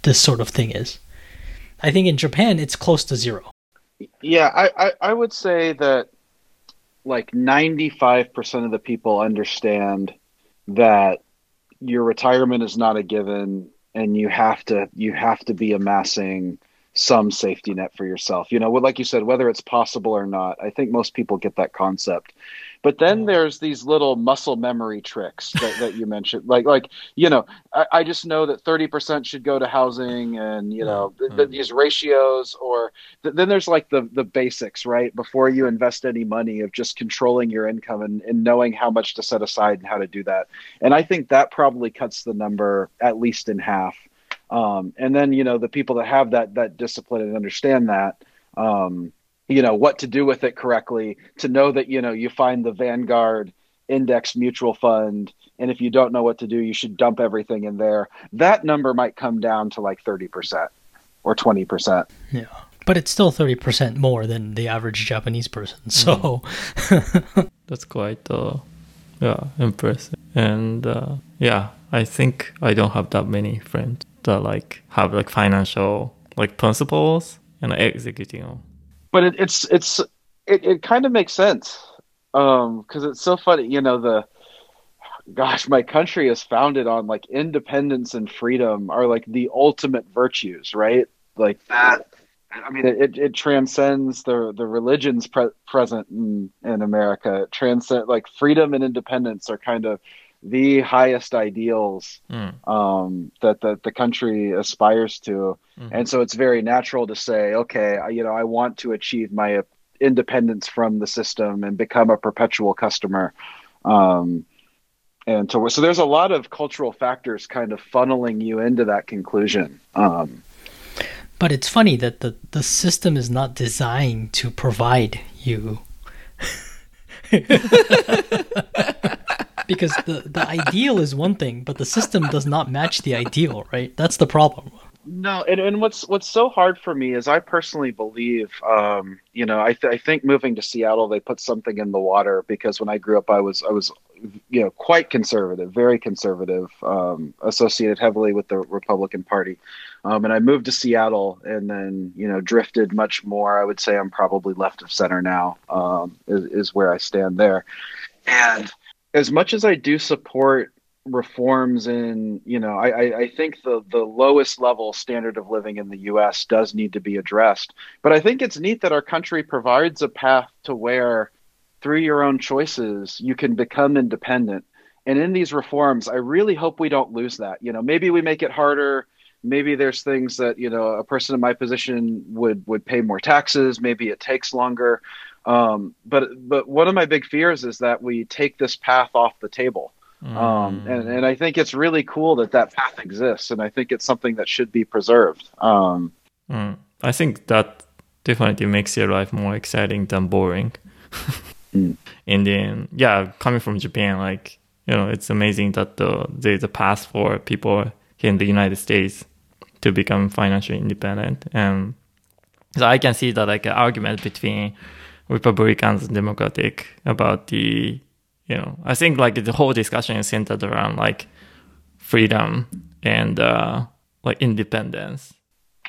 this sort of thing is? I think in Japan, it's close to zero. Yeah, I, I, I would say that like ninety-five percent of the people understand that your retirement is not a given, and you have to you have to be amassing some safety net for yourself. You know, like you said, whether it's possible or not, I think most people get that concept. But then there's these little muscle memory tricks that, that you mentioned. Like, like you know, I, I just know that thirty percent should go to housing and, you know, th- th- these ratios or th- then there's like the, the basics, right? Before you invest any money of just controlling your income and, and knowing how much to set aside and how to do that. And I think that probably cuts the number at least in half. Um, and then, you know, the people that have that, that discipline and understand that, um, you know, what to do with it correctly, to know that, you know, you find the Vanguard index mutual fund. And if you don't know what to do, you should dump everything in there. That number might come down to like thirty percent or twenty percent. Yeah. But it's still thirty percent more than the average Japanese person. So mm-hmm. That's quite, uh, yeah, impressive. And, uh, yeah, I think I don't have that many friends that like have like financial like principles and executing them. But it, it's it's it, it kind of makes sense um because it's so funny, you know, the gosh my country is founded on like independence and freedom are like the ultimate virtues, right? Like that, I mean, it, it transcends the the religions pre- present in, in America. It transcend like freedom and independence are kind of the highest ideals mm. um, that, that the country aspires to. Mm-hmm. And so it's very natural to say, okay, you know, I want to achieve my independence from the system and become a perpetual customer. Um, and to, so there's a lot of cultural factors kind of funneling you into that conclusion. Um, but it's funny that the, the system is not designed to provide you. Because the, the ideal is one thing, but the system does not match the ideal, right? That's the problem. No, and, and what's what's so hard for me is I personally believe, um, you know, I, th- I think moving to Seattle, they put something in the water because when I grew up, I was, I was you know, quite conservative, very conservative, um, associated heavily with the Republican Party. Um, and I moved to Seattle and then, you know, drifted much more. I would say I'm probably left of center now um, is, is where I stand there. And as much as I do support reforms in, you know, I, I think the, the lowest level standard of living in the U S does need to be addressed. But I think it's neat that our country provides a path to where through your own choices, you can become independent. And in these reforms, I really hope we don't lose that. You know, maybe we make it harder. Maybe there's things that, you know, a person in my position would, would pay more taxes. Maybe it takes longer. Um, but but one of my big fears is that we take this path off the table. Mm. Um, and, and I think it's really cool that that path exists. And I think it's something that should be preserved. Um, mm. I think that definitely makes your life more exciting than boring. mm. And then, yeah, coming from Japan, like, you know, it's amazing that the, there's a path for people here in the United States to become financially independent. And so I can see that like an argument between Republicans and Democratic about the, you know, I think like the whole discussion is centered around like freedom and uh, like independence.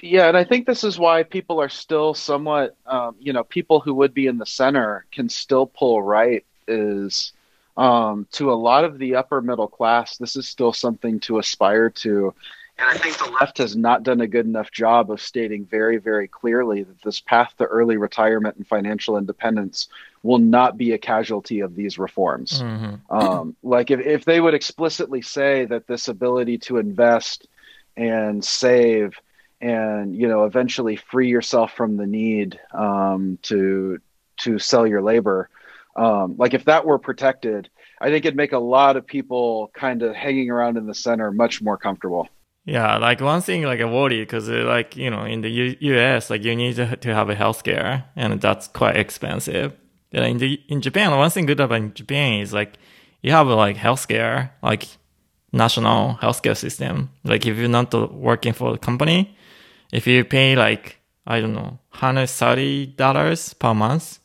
Yeah, and I think this is why people are still somewhat, um, you know, people who would be in the center can still pull right is um, to a lot of the upper middle class, this is still something to aspire to. And I think the left has not done a good enough job of stating very, very clearly that this path to early retirement and financial independence will not be a casualty of these reforms. Mm-hmm. Um, like if, if they would explicitly say that this ability to invest and save and, you know, eventually free yourself from the need um, to to sell your labor, um, like if that were protected, I think it'd make a lot of people kind of hanging around in the center much more comfortable. Yeah, like one thing, like a worry, because like, you know, in the U- U.S., like you need to, to have a healthcare, and that's quite expensive. And in the in Japan, one thing good about Japan is like you have a, like healthcare, like national healthcare system. Like if you're not working for a company, if you pay like I don't know, one hundred thirty dollars per month,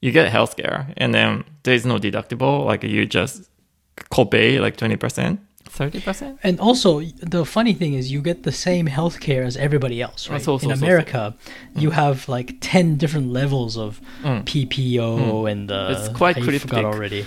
you get healthcare, and then there's no deductible. Like you just copay like twenty percent thirty percent? And also, the funny thing is you get the same healthcare as everybody else, right? So, so, in America, so, so. you have like ten different levels of mm. P P O mm. and uh, it's quite I forgot already.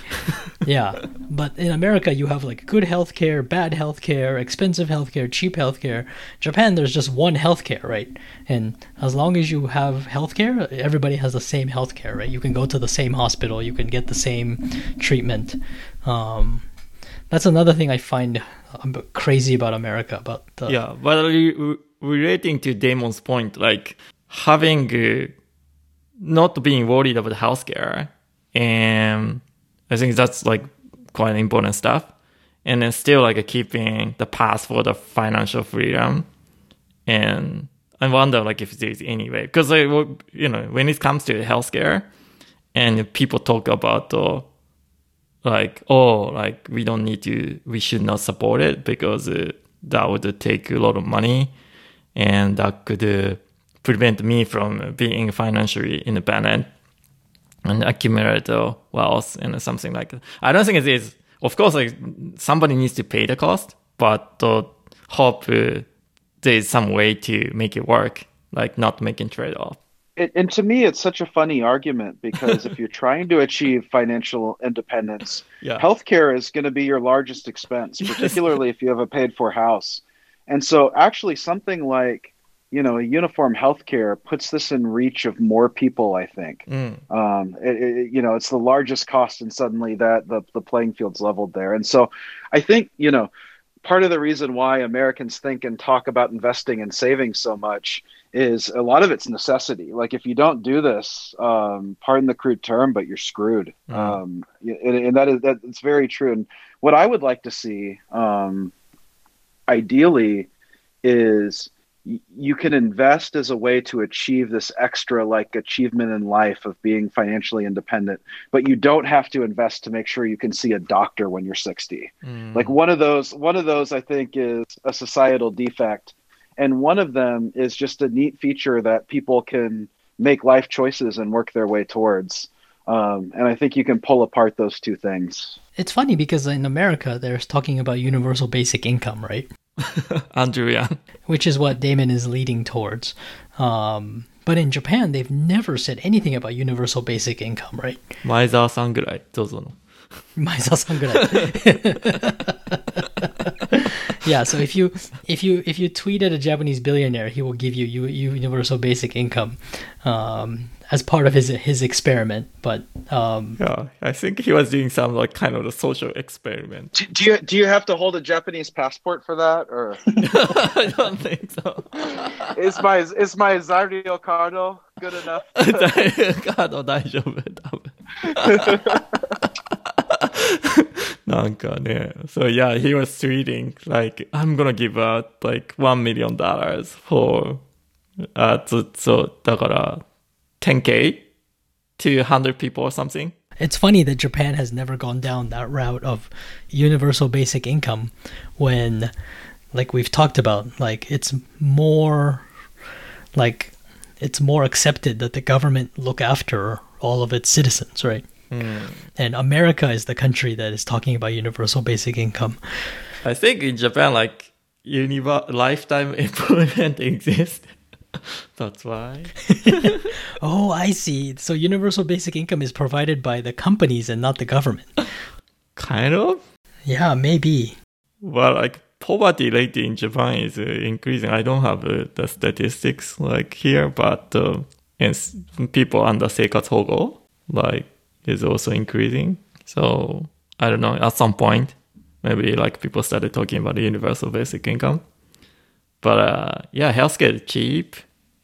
Yeah. But in America, you have like good healthcare, bad healthcare, expensive healthcare, cheap healthcare. Japan, there's just one healthcare, right? And as long as you have healthcare, everybody has the same healthcare, right? You can go to the same hospital, you can get the same treatment. Um, That's another thing I find crazy about America. About the yeah, but re- relating to Damon's point, like having uh, not being worried about healthcare, and I think that's like quite important stuff. And then still like keeping the path for the financial freedom. And I wonder like if there's any way, because like, you know, when it comes to healthcare, and people talk about the uh, like, oh, like we don't need to, we should not support it because uh, that would take a lot of money and that could uh, prevent me from being financially independent and accumulate wealth and something like that. I don't think it is. Of course, like somebody needs to pay the cost, but uh, hope uh, there is some way to make it work, like not making trade-off. And to me, it's such a funny argument because if you're trying to achieve financial independence, yeah. healthcare is going to be your largest expense, particularly yes. if you have a paid-for house. And so actually something like, you know, a uniform healthcare puts this in reach of more people, I think. Mm. Um, it, it, you know, it's the largest cost, and suddenly that the, the playing field's leveled there. And so I think, you know, part of the reason why Americans think and talk about investing and saving so much is a lot of it's necessity. Like if you don't do this, um, pardon the crude term, but you're screwed. Mm. Um, and, and that is, that it's very true. And what I would like to see, um, ideally is y- you can invest as a way to achieve this extra like achievement in life of being financially independent, but you don't have to invest to make sure you can see a doctor when you're sixty. Mm. Like one of those, one of those I think is a societal defect. And one of them is just a neat feature that people can make life choices and work their way towards. Um, and I think you can pull apart those two things. It's funny because in America, they're talking about universal basic income, right? Andrew Yang. Which is what Damon is leading towards. Um, but in Japan, they've never said anything about universal basic income, right? Maezawa-san gurai, dozo no. Maezawa-san gurai. Yeah, so if you if you if you tweet at a Japanese billionaire, he will give you, you universal basic income um, as part of his his experiment. But um, yeah, I think he was doing some like kind of a social experiment. Do, do you do you have to hold a Japanese passport for that, or? I don't think so. Is my is my Zario Cardo good enough? Cardo daijoubu. なんかね、so yeah, he was tweeting like, I'm gonna give out like one million dollars for uh, so, so だから ten K to one hundred people or something. It's funny that Japan has never gone down that route of universal basic income when, like we've talked about, like it's more like it's more accepted that the government look after all of its citizens, right? Mm. And America is the country that is talking about universal basic income. I think in Japan, like, uni- lifetime employment exists. That's why. Oh, I see. So universal basic income is provided by the companies and not the government. Kind of? Yeah, maybe. Well, like, poverty rate in Japan is uh, increasing. I don't have uh, the statistics, like, here, but uh, and s- people under seikatsuhogo, like, is also increasing. So I don't know, at some point maybe like people started talking about the universal basic income. But uh, yeah, healthcare is cheap,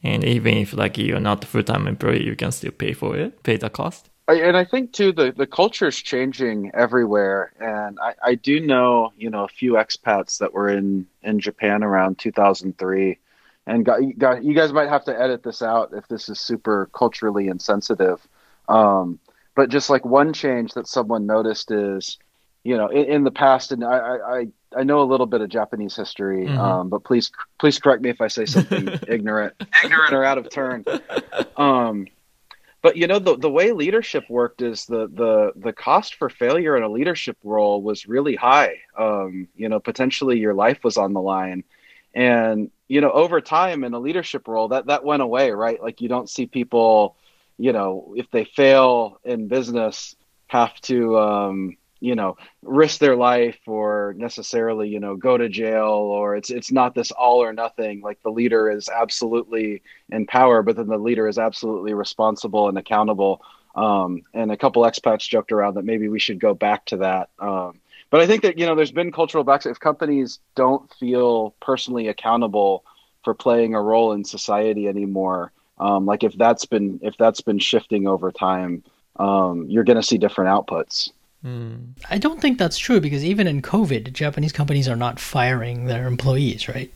and even if like you're not a full-time employee, you can still pay for it, pay the cost. I, and I think too the, the culture is changing everywhere, and I, I do know, you know, a few expats that were in, in Japan around two thousand three, and got, got, you guys might have to edit this out if this is super culturally insensitive. Um, But just like one change that someone noticed is, you know, in, in the past, and I, I, I know a little bit of Japanese history, mm-hmm. um, but please please correct me if I say something ignorant, ignorant or out of turn. Um, But you know, the the way leadership worked is the the the cost for failure in a leadership role was really high. Um, you know, potentially your life was on the line, and you know, over time in a leadership role, that that went away, right? Like you don't see people, you know, if they fail in business, have to um, you know, risk their life or necessarily, you know, go to jail, or it's it's not this all or nothing. Like the leader is absolutely in power, but then the leader is absolutely responsible and accountable. Um, and a couple expats joked around that maybe we should go back to that. Um, but I think that, you know, there's been cultural backs. If companies don't feel personally accountable for playing a role in society anymore, um, like if that's been if that's been shifting over time, um, you're going to see different outputs. I don't think that's true, because even in COVID, Japanese companies are not firing their employees, right?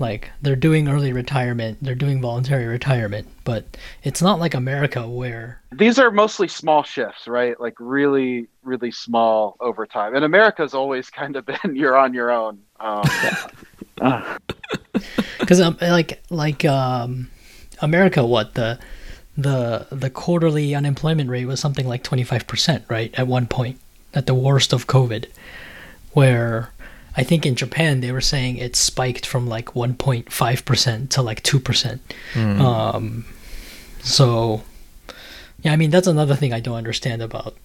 Like they're doing early retirement, they're doing voluntary retirement, but it's not like America where... These are mostly small shifts, right? Like really, really small over time. And America's always kind of been, you're on your own. Because um, uh. um, like, like um, America, what the... the the quarterly unemployment rate was something like twenty-five percent, right, at one point, at the worst of COVID, where I think in Japan they were saying it spiked from like one point five percent to like two percent. Mm. Um, so, yeah, I mean, that's another thing I don't understand about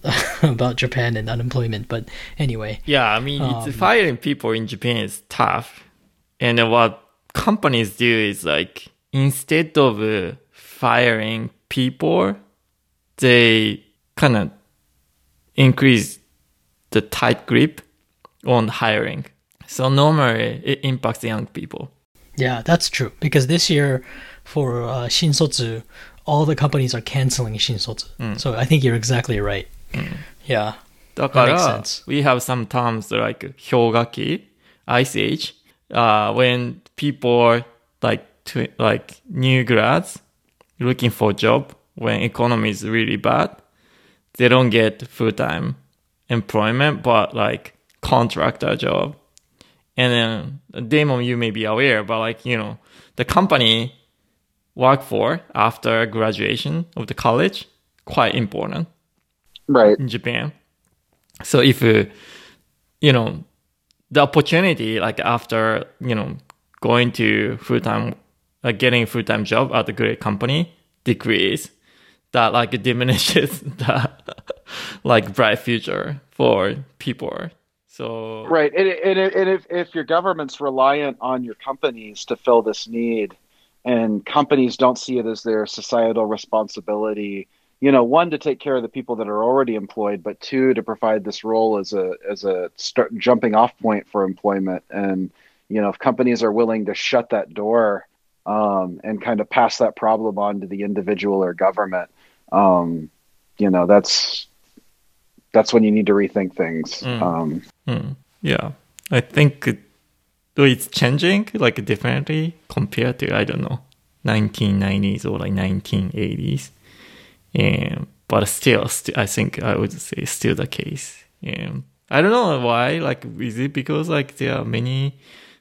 about Japan and unemployment, but anyway. Yeah, I mean, um, it's firing people in Japan is tough, and what companies do is like, instead of uh, firing people, they kind of increase the tight grip on hiring. So normally it impacts young people. Yeah, that's true. Because this year for uh, Shinsotsu, all the companies are canceling Shinsotsu. Mm. So I think you're exactly right. Mm. Yeah, that makes sense. We have some terms like Hyogaki, Ice Age, uh, when people are like, tw- like new grads, looking for a job when economy is really bad, they don't get full-time employment, but like contractor job. And then, Damon, you may be aware, but like, you know, the company work for after graduation of the college, quite important. Right. In Japan. So if, uh, you know, the opportunity, like after, you know, going to full-time like getting a full-time job at a great company decrease, that like it diminishes the like bright future for people. So right, and, and, and if if your government's reliant on your companies to fill this need, and companies don't see it as their societal responsibility, you know, one, to take care of the people that are already employed, but two, to provide this role as a as a start jumping off point for employment. And you know, if companies are willing to shut that door, Um, and kind of pass that problem on to the individual or government, um, you know, that's that's when you need to rethink things. Mm. Um, mm. Yeah, I think it's changing like differently compared to, I don't know, nineteen nineties or like nineteen eighties. Um, but still, st- I think I would say still the case. Um, I don't know why. Like, is it because like there are many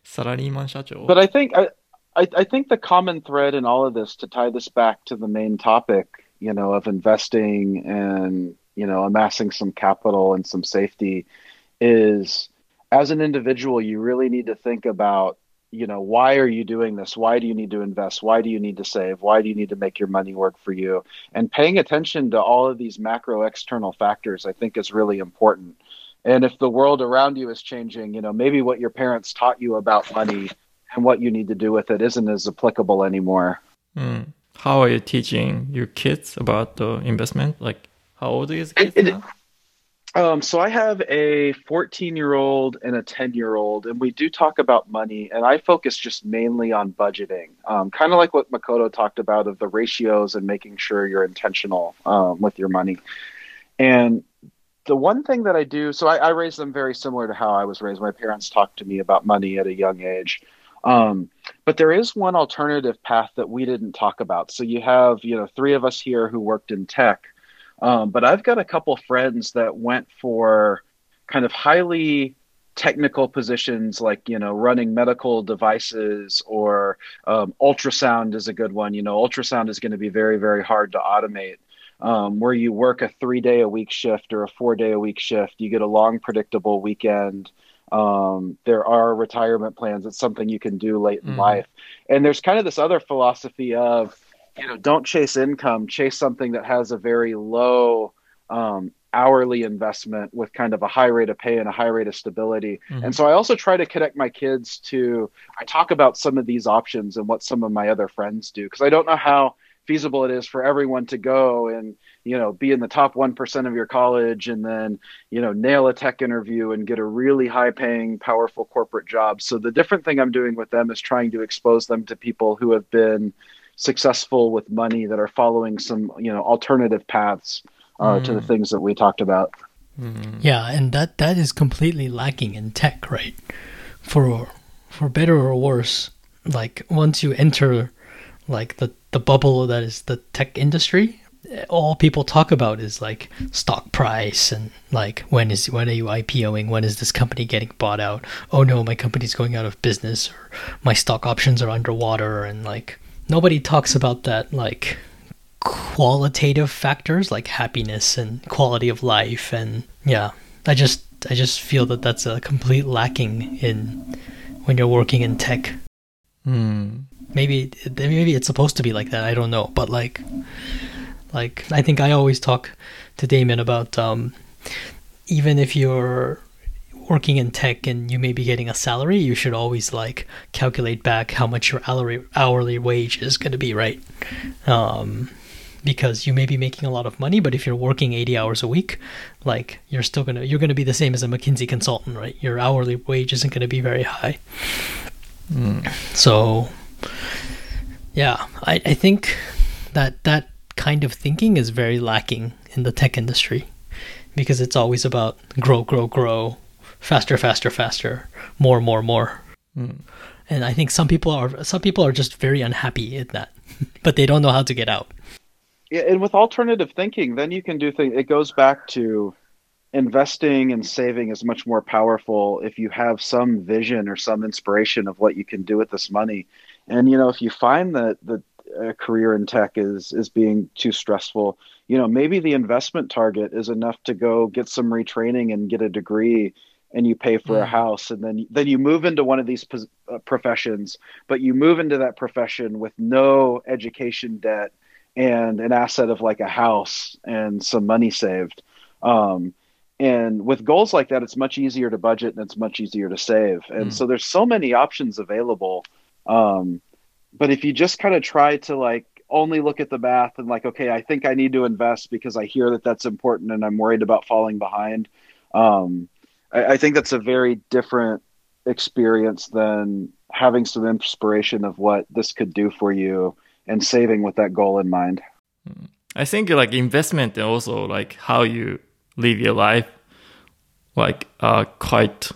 salaryman shachou? But I think. I- I, I think the common thread in all of this, to tie this back to the main topic, you know, of investing and, you know, amassing some capital and some safety, is as an individual, you really need to think about, you know, why are you doing this? Why do you need to invest? Why do you need to save? Why do you need to make your money work for you? And paying attention to all of these macro external factors, I think, is really important. And if the world around you is changing, you know, maybe what your parents taught you about money and what you need to do with it isn't as applicable anymore. Mm. How are you teaching your kids about the investment? Like, how old is your kids it, now? It, um, so I have a fourteen-year-old and a ten-year-old, and we do talk about money, and I focus just mainly on budgeting, um, kind of like what Makoto talked about of the ratios and making sure you're intentional um, with your money. And the one thing that I do, so I, I raise them very similar to how I was raised. My parents talked to me about money at a young age. Um, but there is one alternative path that we didn't talk about. So you have, you know, three of us here who worked in tech. Um, but I've got a couple friends that went for kind of highly technical positions, like, you know, running medical devices, or um, ultrasound is a good one. You know, ultrasound is going to be very, very hard to automate. um, where you work a three day a week shift or a four day a week shift. You get a long, predictable weekend. Um, there are retirement plans. It's something you can do late in mm. life. And there's kind of this other philosophy of, you know, don't chase income, chase something that has a very low um, hourly investment with kind of a high rate of pay and a high rate of stability. Mm-hmm. And so I also try to connect my kids to, I talk about some of these options and what some of my other friends do, because I don't know how feasible it is for everyone to go and, you know, be in the top one percent of your college and then, you know, nail a tech interview and get a really high paying, powerful corporate job. So the different thing I'm doing with them is trying to expose them to people who have been successful with money that are following some, you know, alternative paths uh, mm. to the things that we talked about. Mm. Yeah. And that, that is completely lacking in tech, right? For, for better or worse, like once you enter like the, the bubble that is the tech industry, all people talk about is like stock price and like, when is, when are you IPOing? When is this company getting bought out? Oh no, my company's going out of business, or my stock options are underwater. And like, nobody talks about that, like qualitative factors like happiness and quality of life. And yeah, I just, I just feel that that's a complete lacking in when you're working in tech. Mm. Maybe, maybe it's supposed to be like that. I don't know. But like, like, I think I always talk to Damon about, um, even if you're working in tech and you may be getting a salary, you should always like calculate back how much your hourly hourly wage is going to be, right? Um, because you may be making a lot of money, but if you're working eighty hours a week, like you're still going to, you're going to be the same as a McKinsey consultant, right? Your hourly wage isn't going to be very high. Mm. So yeah, I, I think that that kind of thinking is very lacking in the tech industry, because it's always about grow, grow, grow, faster, faster, faster, more, more, more. Mm. And I think some people are some people are just very unhappy at that, but they don't know how to get out. Yeah, and with alternative thinking, then you can do things. It goes back to investing and saving is much more powerful if you have some vision or some inspiration of what you can do with this money. And, you know, if you find that the a career in tech is is being too stressful, you know, maybe the investment target is enough to go get some retraining and get a degree, and you pay for yeah. a house, and then then you move into one of these pos- uh, professions, but you move into that profession with no education debt and an asset of like a house and some money saved. Um, and with goals like that, it's much easier to budget and it's much easier to save. And mm. so there's so many options available. Um, But if you just kind of try to like only look at the math and like, okay, I think I need to invest because I hear that that's important and I'm worried about falling behind. Um, I, I think that's a very different experience than having some inspiration of what this could do for you and saving with that goal in mind. I think like investment and also like how you live your life, like are quite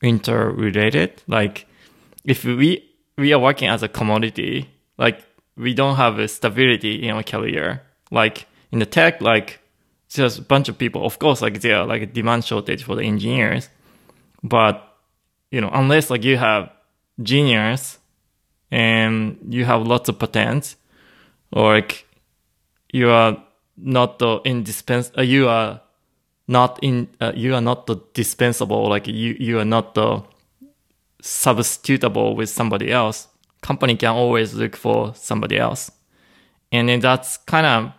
interrelated. Like if we, we are working as a commodity, like we don't have a stability in our career. Like in the tech, like just a bunch of people, of course, like there are like a demand shortage for the engineers, but you know, unless like you have genius and you have lots of patents, or like you are not the indispens- uh, you are not in, uh, you are not the dispensable, like you, you are not the substitutable with somebody else, company can always look for somebody else. And then that's kind of,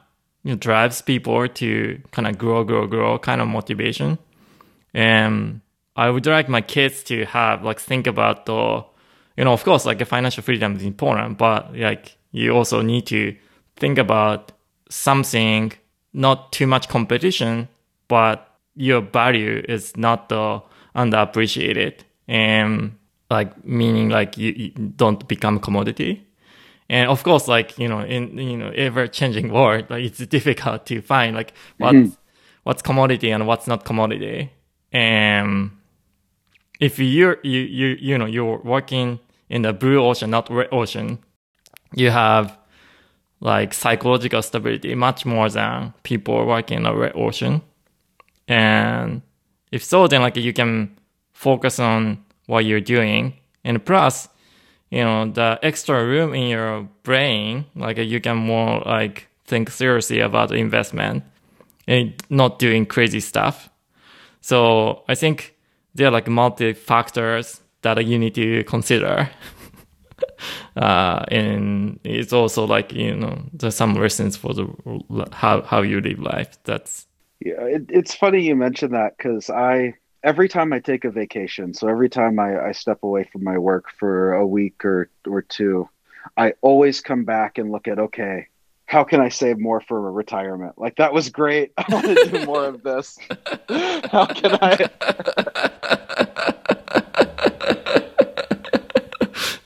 you know, drives people to kind of grow, grow, grow kind of motivation. And I would like my kids to have like, think about the, you know, of course, like financial freedom is important, but like you also need to think about something, not too much competition, but your value is not the underappreciated. And like meaning like you, you don't become commodity. And of course, like, you know, in, you know, ever changing world, like it's difficult to find like what's, mm-hmm. what's commodity and what's not commodity. And if you're, you, you, you know, you're working in the blue ocean, not red ocean, you have like psychological stability much more than people working in the red ocean. And if so, then like you can focus on what you're doing. And plus, you know, the extra room in your brain, like you can more like think seriously about investment and not doing crazy stuff. So I think there are like multi factors that you need to consider. uh, and it's also like, you know, there's some lessons for the how, how you live life. That's yeah. It, it's funny you mentioned that, because I, every time I take a vacation, so every time I, I step away from my work for a week or, or two, I always come back and look at, okay, how can I save more for retirement? Like, that was great. I want to do more of this. How can I?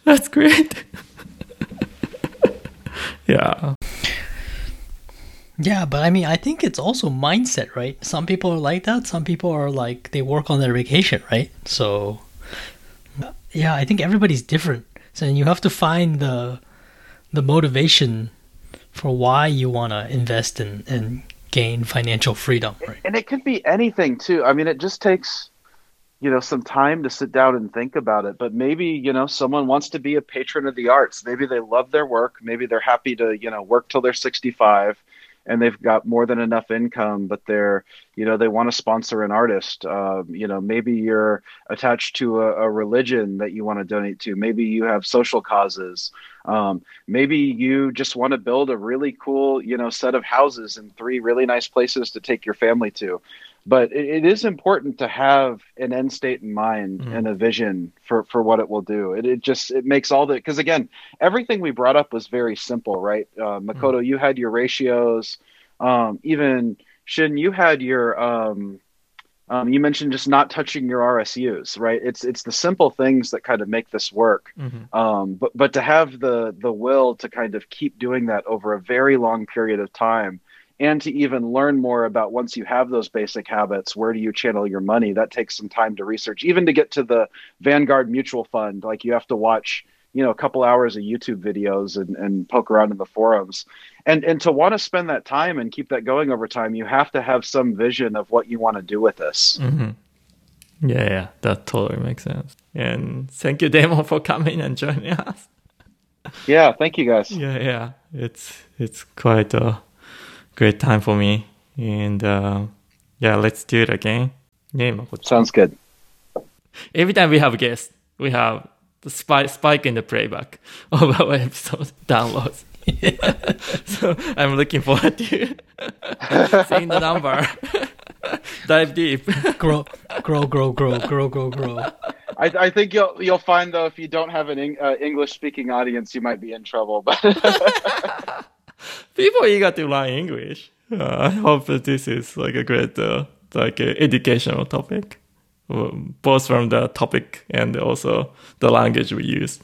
That's great. Yeah. Yeah, but I mean, I think it's also mindset, right? Some people are like that. Some people are like, they work on their vacation, right? So, yeah, I think everybody's different. So you have to find the the motivation for why you want to invest in and gain financial freedom. Right? And it could be anything too. I mean, it just takes, you know, some time to sit down and think about it, but maybe, you know, someone wants to be a patron of the arts. Maybe they love their work. Maybe they're happy to, you know, work till they're sixty-five and they've got more than enough income, but they're, you know, they want to sponsor an artist. Um, you know, maybe you're attached to a, a religion that you want to donate to. Maybe you have social causes. Um, maybe you just want to build a really cool, you know, set of houses and three really nice places to take your family to. But it, it is important to have an end state in mind mm. and a vision for, for what it will do. It, it just, it makes all the, because again, everything we brought up was very simple, right? Uh, Makoto, mm. you had your ratios, um, even Shin, you had your, um, um, you mentioned just not touching your R S Us, right? It's, it's the simple things that kind of make this work. Mm-hmm. Um, but, but to have the, the will to kind of keep doing that over a very long period of time, and to even learn more about, once you have those basic habits, where do you channel your money? That takes some time to research. Even to get to the Vanguard mutual fund, like, you have to watch, you know, a couple hours of YouTube videos and, and poke around in the forums. And and to want to spend that time and keep that going over time, you have to have some vision of what you want to do with this. Mm-hmm. Yeah, yeah, that totally makes sense. And thank you, Damon, for coming and joining us. Yeah, thank you guys. Yeah, yeah, it's it's quite a great time for me, and uh, yeah, let's do it again. Yeah, sounds good. Every time we have guests, we have the spike spike in the playback of our episode downloads. Yeah. So I'm looking forward to seeing the number. Dive deep, grow, grow, grow, grow, grow, grow, grow. I, I think you'll you'll find, though, if you don't have an Eng- uh, English speaking audience, you might be in trouble. But. People eager to learn English. Uh, I hope that this is like a great, uh, like, uh, educational topic, both from the topic and also the language we use.